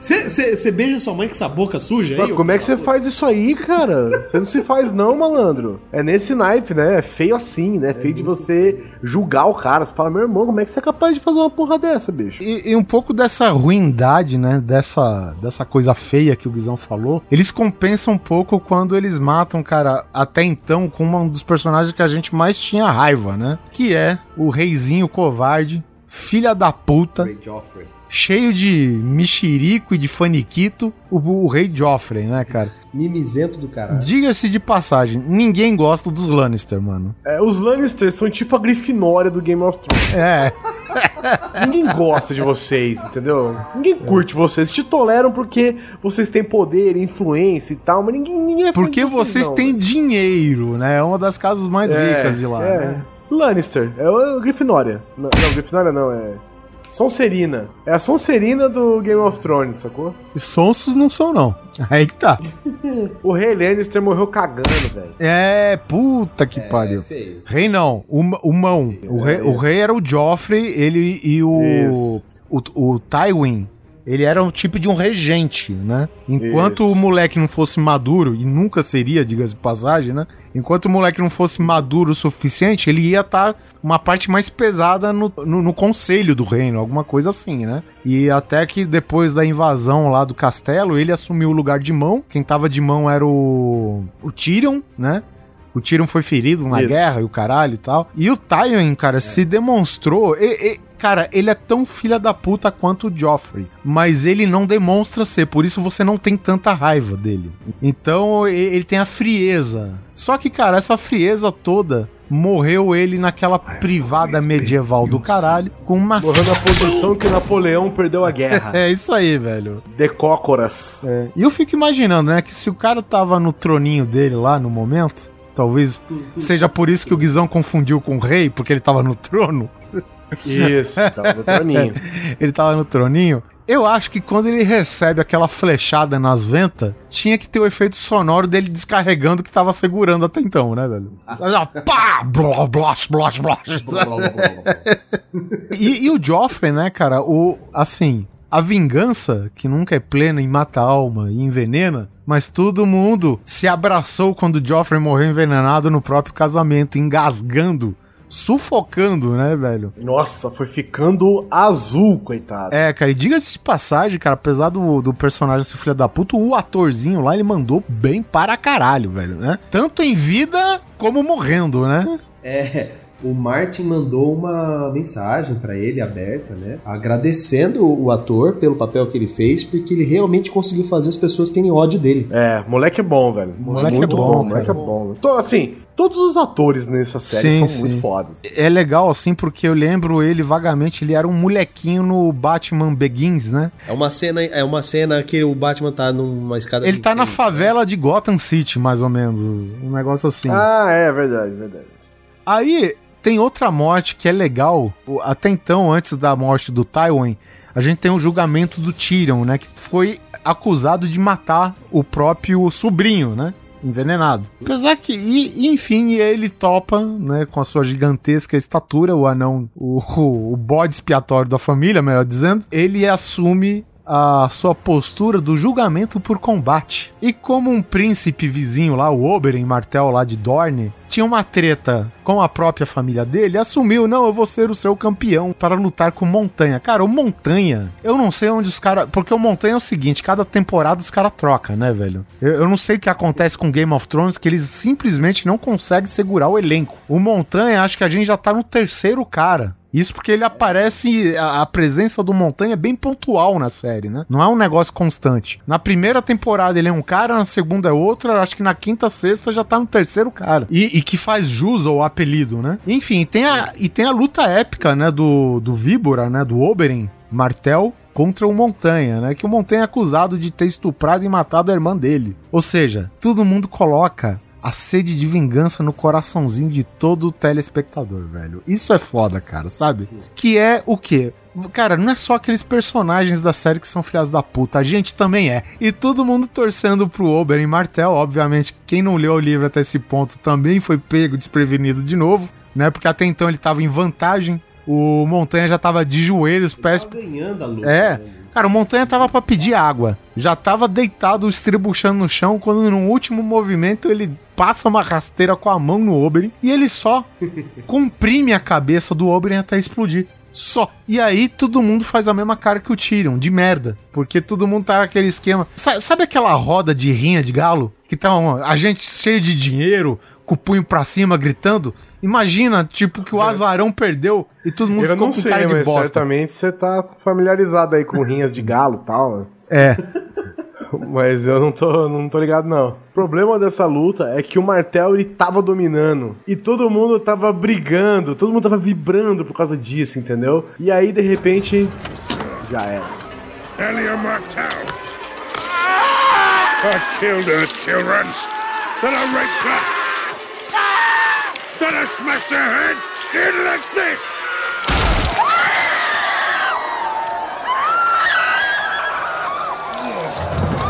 Você beija sua mãe com essa boca suja aí? Como é que você faz isso aí, cara? Você não se faz não, malandro. É nesse naipe, né? É feio assim, né? É feio de você julgar o cara. Você fala, meu irmão, como é que você é capaz de fazer uma porra dessa, bicho? E, e um pouco dessa ruindade, né? Dessa, dessa coisa feia que o Guizão falou, eles compensam um pouco quando eles matam, cara, até então, com um dos personagens que a gente mais tinha raiva, né? Que é o reizinho covarde, filha da puta, cheio de mexerico e de faniquito, o, o rei Joffrey, né, cara? Mimizento do caralho. Diga-se de passagem, ninguém gosta dos Lannister, mano. É, os Lannister são tipo a Grifinória do Game of Thrones. É. Ninguém gosta de vocês, entendeu? Ninguém curte é. vocês. Te toleram porque vocês têm poder, influência e tal, mas ninguém, ninguém é porque de vocês, vocês não, têm, né? Dinheiro, né? É uma das casas mais é, ricas de lá, é. né? Lannister, é o Grifinória. Não, não, Grifinória não, é... Sonserina. É a Sonserina do Game of Thrones, sacou? E sonsos não são, não. Aí que tá. O Rei Lannister morreu cagando, velho. É, puta que é, pariu. Feio. Rei não, o, o mão. O rei, o rei era o Joffrey, ele e o, o, o Tywin. Ele era um tipo de um regente, né? Enquanto Isso. o moleque não fosse maduro, e nunca seria, diga-se de passagem, né? Enquanto o moleque não fosse maduro o suficiente, ele ia estar tá uma parte mais pesada no, no, no conselho do reino, alguma coisa assim, né? E até que depois da invasão lá do castelo, ele assumiu o lugar de mão. Quem tava de mão era o, o Tyrion, né? O Tyrion foi ferido na Isso. guerra e o caralho e tal. E o Tywin, cara, é. se demonstrou... E, e, cara, ele é tão filha da puta quanto o Joffrey, mas ele não demonstra ser, por isso você não tem tanta raiva dele. Então, ele tem a frieza. Só que, cara, essa frieza toda... Morreu ele naquela privada medieval do caralho, com uma... Morreu na posição que Napoleão perdeu a guerra. É isso aí, velho. De cócoras. É. E eu fico imaginando, né, que se o cara tava no troninho dele lá no momento, talvez seja por isso que o Guizão confundiu com o rei, porque ele tava no trono... Isso, tava no troninho. Ele tava no troninho. Eu acho que quando ele recebe aquela flechada nas ventas, tinha que ter o efeito sonoro dele descarregando o que tava segurando até então, né, velho? Pá! Blá, blosh, blosh, blosh. E, e o Joffrey, né, cara? O, assim... a vingança, que nunca é plena e mata a alma e envenena, mas todo mundo se abraçou quando Joffrey morreu envenenado no próprio casamento, engasgando, sufocando, né, velho? Nossa, foi ficando azul, coitado. É, cara, e diga-se de passagem, cara, apesar do, do personagem ser filho da puta, o atorzinho lá, ele mandou bem para caralho, velho, né? Tanto em vida como morrendo, né? É, o Martin mandou uma mensagem pra ele, aberta, né? Agradecendo o ator pelo papel que ele fez, porque ele realmente conseguiu fazer as pessoas terem ódio dele. É, moleque é bom, velho. Moleque muito é bom, bom moleque é bom. Então, assim, todos os atores nessa série sim, são sim. muito fodas. É legal, assim, porque eu lembro ele vagamente, ele era um molequinho no Batman Begins, né? É uma cena, é uma cena que o Batman tá numa escada... Ele tá cima, na favela né? de Gotham City, mais ou menos. Um negócio assim. Ah, é, verdade, verdade. Aí... Tem outra morte que é legal, até então, antes da morte do Tywin, a gente tem o julgamento do Tyrion, né, que foi acusado de matar o próprio sobrinho, né, envenenado. Apesar que, e, enfim, ele topa, né, com a sua gigantesca estatura, o anão, o, o, o bode expiatório da família, melhor dizendo, ele assume a sua postura do julgamento por combate. E como um príncipe vizinho lá, o Oberyn Martell lá de Dorne, tinha uma treta com a própria família dele, assumiu, não, eu vou ser o seu campeão para lutar com o Montanha. Cara, o Montanha, eu não sei onde os caras... Porque o Montanha é o seguinte, cada temporada os caras trocam, né, velho? Eu, eu não sei o que acontece com Game of Thrones, que eles simplesmente não conseguem segurar o elenco. O Montanha, acho que a gente já tá no terceiro cara. Isso porque ele aparece, a, a presença do Montanha é bem pontual na série, né? Não é um negócio constante. Na primeira temporada ele é um cara, na segunda é outro, acho que na quinta, sexta já tá no terceiro cara. E, e que faz jus ao apelido, né? Enfim, tem a, e tem a luta épica, né, do, do Víbora, né, do Oberyn Martell contra o Montanha, né, que o Montanha é acusado de ter estuprado e matado a irmã dele. Ou seja, todo mundo coloca a sede de vingança no coraçãozinho de todo telespectador, velho. Isso é foda, cara, sabe? Sim. Que é o quê? Cara, não é só aqueles personagens da série que são filhas da puta, a gente também é. E todo mundo torcendo pro Oberyn Martell, obviamente, quem não leu o livro até esse ponto também foi pego desprevenido de novo, né? Porque até então ele tava em vantagem, o Montanha já tava de joelhos, pés... Tava ganhando a luta. É... Né? Cara, o Montanha tava pra pedir água. Já tava deitado, estribuchando no chão, quando no último movimento ele passa uma rasteira com a mão no Oberyn e ele só comprime a cabeça do Oberyn até explodir. Só. E aí todo mundo faz a mesma cara que o Tyrion, de merda. Porque todo mundo tá naquele esquema... Sabe aquela roda de rinha de galo? Que tá um, a gente cheio de dinheiro, com o punho pra cima, gritando? Imagina, tipo, que o azarão perdeu e todo mundo eu ficou com sei, cara de bosta. Eu não sei, mas certamente você tá familiarizado aí com rinhas de galo e tal. É. Mas eu não tô, não tô ligado, não. O problema dessa luta é que o Martell, ele tava dominando. E todo mundo tava brigando, todo mundo tava vibrando por causa disso, entendeu? E aí, de repente, já era. Elia Martell! I killed her children! Then I raped her! Then I smashed her head in like this!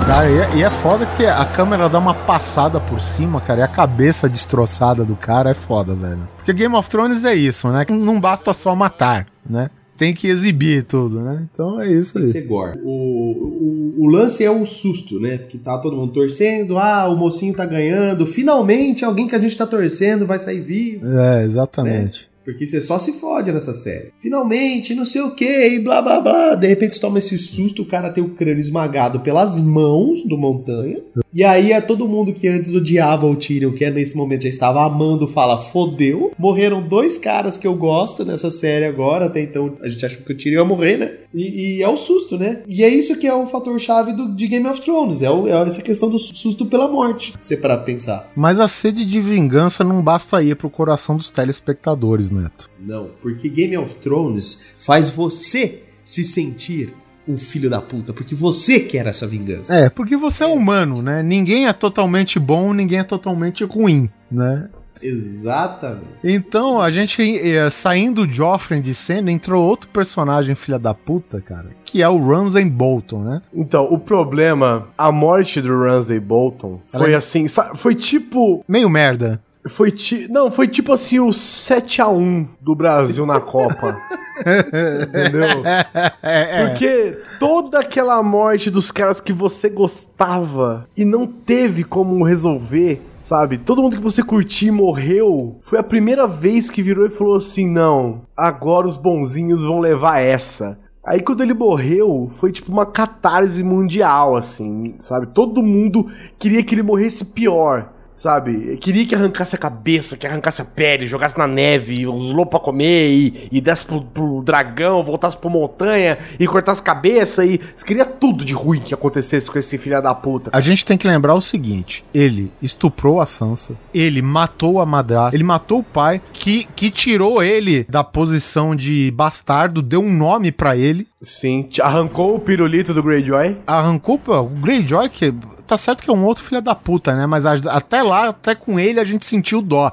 Cara, e é foda que a câmera dá uma passada por cima, cara, e a cabeça destroçada do cara é foda, velho. Porque Game of Thrones é isso, né? Não basta só matar, né? Tem que exibir tudo, né? Então é isso aí. Tem que ser gore. O, o, o lance é o susto, né? Que tá todo mundo torcendo, ah, o mocinho tá ganhando, finalmente alguém que a gente tá torcendo vai sair vivo. É, exatamente. Né? Porque você só se fode nessa série. Finalmente, não sei o que, e blá blá blá. De repente você toma esse susto, o cara tem o crânio esmagado pelas mãos do Montanha. E aí é todo mundo que antes odiava o Tyrion, que nesse momento já estava amando, fala, fodeu. Morreram dois caras que eu gosto nessa série agora, até então a gente achou que o Tyrion ia morrer, né? E, e é o susto, né? E é isso que é o fator-chave do, de Game of Thrones, é, o, é essa questão do susto pela morte, se parar pra pensar. Mas a sede de vingança não basta ir pro coração dos telespectadores, né? Neto. Não, porque Game of Thrones faz você se sentir um filho da puta, porque você quer essa vingança. É, porque você é humano, né? Ninguém é totalmente bom, ninguém é totalmente ruim, né? Exatamente. Então, a gente, saindo de Joffrey de cena, entrou outro personagem filha da puta, cara, que é o Ramsay Bolton, né? Então, o problema, a morte do Ramsay Bolton foi Ela... assim, foi tipo... Meio merda. Foi ti... Não, foi tipo assim o sete a um do Brasil na Copa. Entendeu? É. Porque toda aquela morte dos caras que você gostava e não teve como resolver, sabe? Todo mundo que você curtiu morreu. Foi a primeira vez que virou e falou assim, não, agora os bonzinhos vão levar essa. Aí quando ele morreu, foi tipo uma catarse mundial, assim, sabe? Todo mundo queria que ele morresse pior, sabe? Queria que arrancasse a cabeça, que arrancasse a pele, jogasse na neve, os lobos pra comer, e, e desse pro, pro dragão, voltasse pra montanha, e cortasse a cabeça, e... Você queria tudo de ruim que acontecesse com esse filho da puta. A gente tem que lembrar o seguinte, ele estuprou a Sansa, ele matou a madrasta, ele matou o pai, que, que tirou ele da posição de bastardo, deu um nome pra ele. Sim, arrancou o pirulito do Greyjoy. Arrancou o Greyjoy, que tá certo que é um outro filho da puta, né? Mas a, até lá, até com ele, a gente sentiu dó.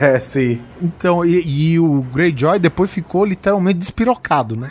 É, sim. Então, e, e o Greyjoy depois ficou literalmente despirocado, né?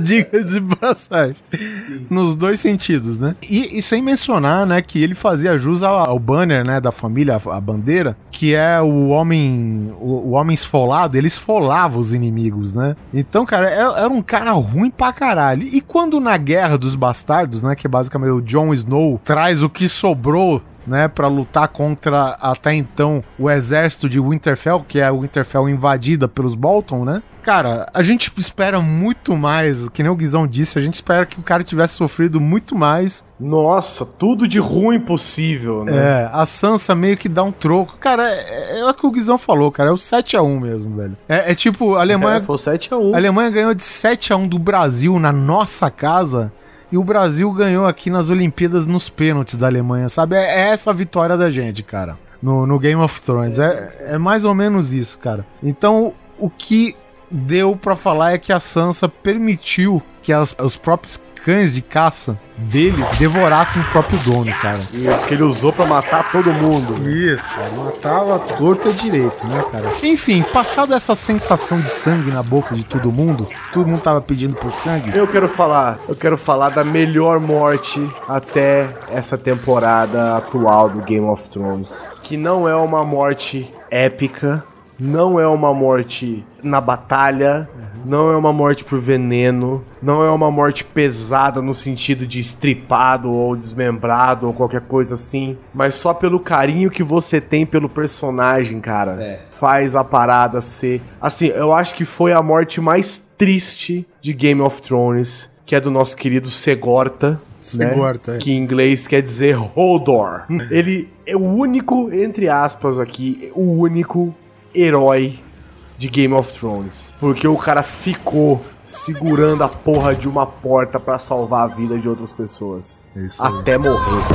Diga de passagem. Sim. Nos dois sentidos, né? E, e sem mencionar, né, que ele fazia jus ao, ao banner, né, da família, a, a bandeira, que é o homem, o, o homem esfolado, ele esfolava os inimigos, né? Então, cara, era, era um cara ruim pra caralho. E quando na Guerra dos Bastardos, né, que é basicamente o Jon Snow traz o que sobrou, né, pra lutar contra até então o exército de Winterfell, que é o Winterfell invadida pelos Bolton, né? Cara, a gente espera muito mais, que nem o Guizão disse, a gente espera que o cara tivesse sofrido muito mais. Nossa, tudo de ruim possível, né? É, a Sansa meio que dá um troco. Cara, é, é o que o Guizão falou, cara, é o sete a um mesmo, velho. É, é tipo, a Alemanha... É, foi sete a um. A Alemanha ganhou de sete a um do Brasil na nossa casa... E o Brasil ganhou aqui nas Olimpíadas nos pênaltis da Alemanha, sabe? É essa a vitória da gente, cara, no, no Game of Thrones. É, é mais ou menos isso, cara. Então, o que deu pra falar é que a Sansa permitiu que as, os próprios cães de caça dele devorassem o próprio dono, cara. Isso, que ele usou pra matar todo mundo. Isso, matava torto e direito, né, cara? Enfim, passada essa sensação de sangue na boca de todo mundo, todo mundo tava pedindo por sangue. Eu quero falar, eu quero falar da melhor morte até essa temporada atual do Game of Thrones, que não é uma morte épica, não é uma morte na batalha, não é uma morte por veneno, não é uma morte pesada no sentido de estripado ou desmembrado ou qualquer coisa assim, mas só pelo carinho que você tem pelo personagem, cara, é. Faz a parada ser... Assim, eu acho que foi a morte mais triste de Game of Thrones, que é do nosso querido Segorta, né? Segorta, é. Que em inglês quer dizer Hodor. Ele é o único, entre aspas aqui, o único herói de Game of Thrones, porque o cara ficou segurando a porra de uma porta pra salvar a vida de outras pessoas, isso até é. morrer.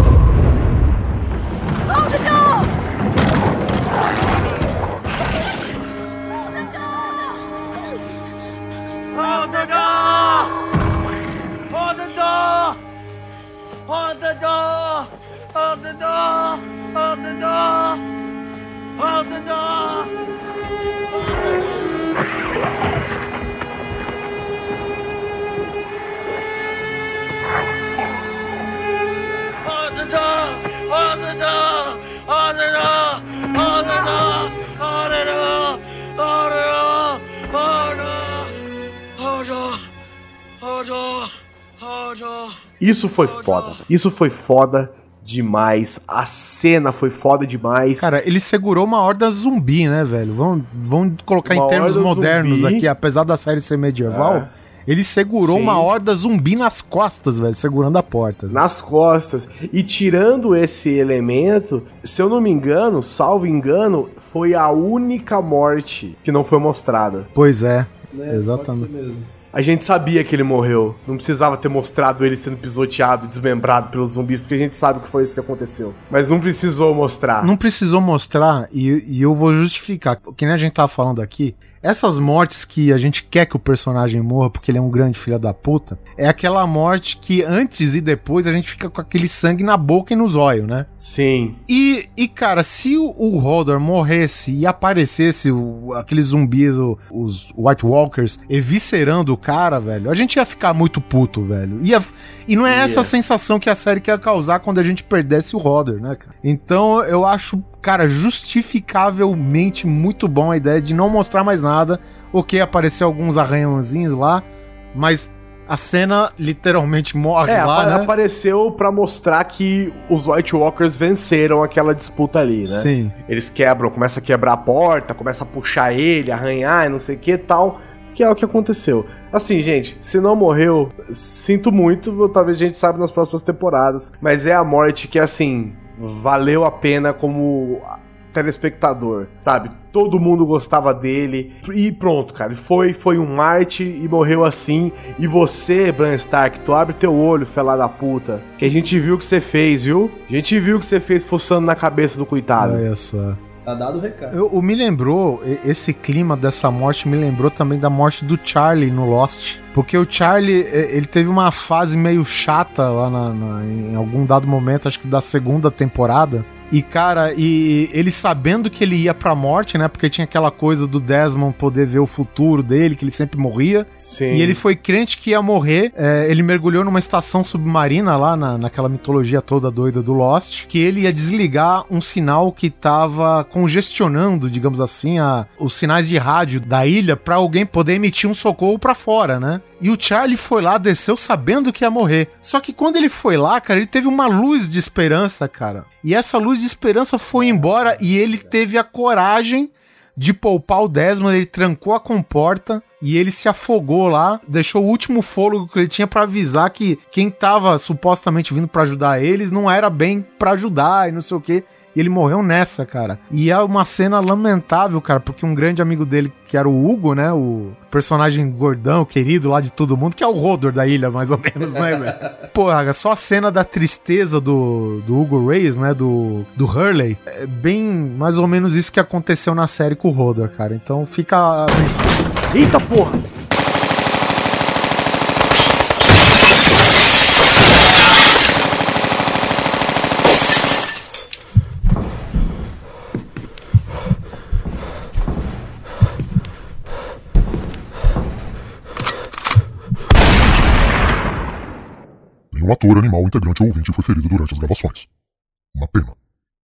Isso foi foda, isso foi foda demais, a cena foi foda demais. Cara, ele segurou uma horda zumbi, né, velho? Vamos, vamos colocar uma em termos modernos zumbi. Aqui, apesar da série ser medieval... É. Ele segurou Sim. uma horda zumbi nas costas, velho, segurando a porta. Nas costas. E tirando esse elemento, se eu não me engano, salvo engano, foi a única morte que não foi mostrada. Pois é, né? Exatamente. Pode ser mesmo. A gente sabia que ele morreu. Não precisava ter mostrado ele sendo pisoteado, desmembrado pelos zumbis, porque a gente sabe que foi isso que aconteceu. Mas não precisou mostrar. Não precisou mostrar, e, e eu vou justificar. Que nem a gente tava falando aqui, essas mortes que a gente quer que o personagem morra porque ele é um grande filho da puta, é aquela morte que antes e depois a gente fica com aquele sangue na boca e nos olhos, né? Sim. E, e cara, se o, o Hodor morresse e aparecesse o, aqueles zumbis, o, os White Walkers, eviscerando o cara, velho, a gente ia ficar muito puto, velho. Ia, e não é yeah. essa sensação que a série quer causar quando a gente perdesse o Hodor, né, cara? Então eu acho, cara, justificavelmente muito bom a ideia de não mostrar mais nada. nada. Ok, apareceu alguns arranhãozinhos lá, mas a cena literalmente morre é, lá, ap- né? Apareceu pra mostrar que os White Walkers venceram aquela disputa ali, né? Sim. Eles quebram, começa a quebrar a porta, começa a puxar ele, arranhar e não sei o que e tal... Que é o que aconteceu. Assim, gente, se não morreu, sinto muito, talvez a gente saiba nas próximas temporadas, mas é a morte que, assim, valeu a pena como telespectador, sabe? Todo mundo gostava dele, e pronto, cara, foi, foi um Marte e morreu assim, e você, Bran Stark, tu abre teu olho, fela da puta, que a gente viu o que você fez, viu? A gente viu o que você fez fuçando na cabeça do coitado. Olha só. Tá dado o recado. Eu, eu me lembrou, esse clima dessa morte me lembrou também da morte do Charlie no Lost. Porque o Charlie, ele teve uma fase meio chata lá na, na, em algum dado momento, acho que da segunda temporada. E, cara, e ele sabendo que ele ia pra morte, né? Porque tinha aquela coisa do Desmond poder ver o futuro dele, que ele sempre morria. Sim. E ele foi crente que ia morrer. É, ele mergulhou numa estação submarina lá, na, naquela mitologia toda doida do Lost, que ele ia desligar um sinal que tava congestionando, digamos assim, a, os sinais de rádio da ilha pra alguém poder emitir um socorro pra fora, né? E o Charlie foi lá, desceu sabendo que ia morrer. Só que quando ele foi lá, cara, ele teve uma luz de esperança, cara. E essa luz de esperança foi embora e ele teve a coragem de poupar o Desmond, ele trancou a comporta e ele se afogou lá, deixou o último fôlego que ele tinha pra avisar que quem tava supostamente vindo pra ajudar eles não era bem pra ajudar e não sei o quê. E ele morreu nessa, cara. E é uma cena lamentável, cara, porque um grande amigo dele, que era o Hugo, né, o personagem gordão, querido lá de todo mundo, que é o Hodor da ilha, mais ou menos, né, velho? Porra, só a cena da tristeza do, do Hugo Reis, né, do, do Hurley, é bem mais ou menos isso que aconteceu na série com o Hodor, cara. Então fica... Eita porra! Um ator, animal, integrante ou ouvinte foi ferido durante as gravações. Uma pena.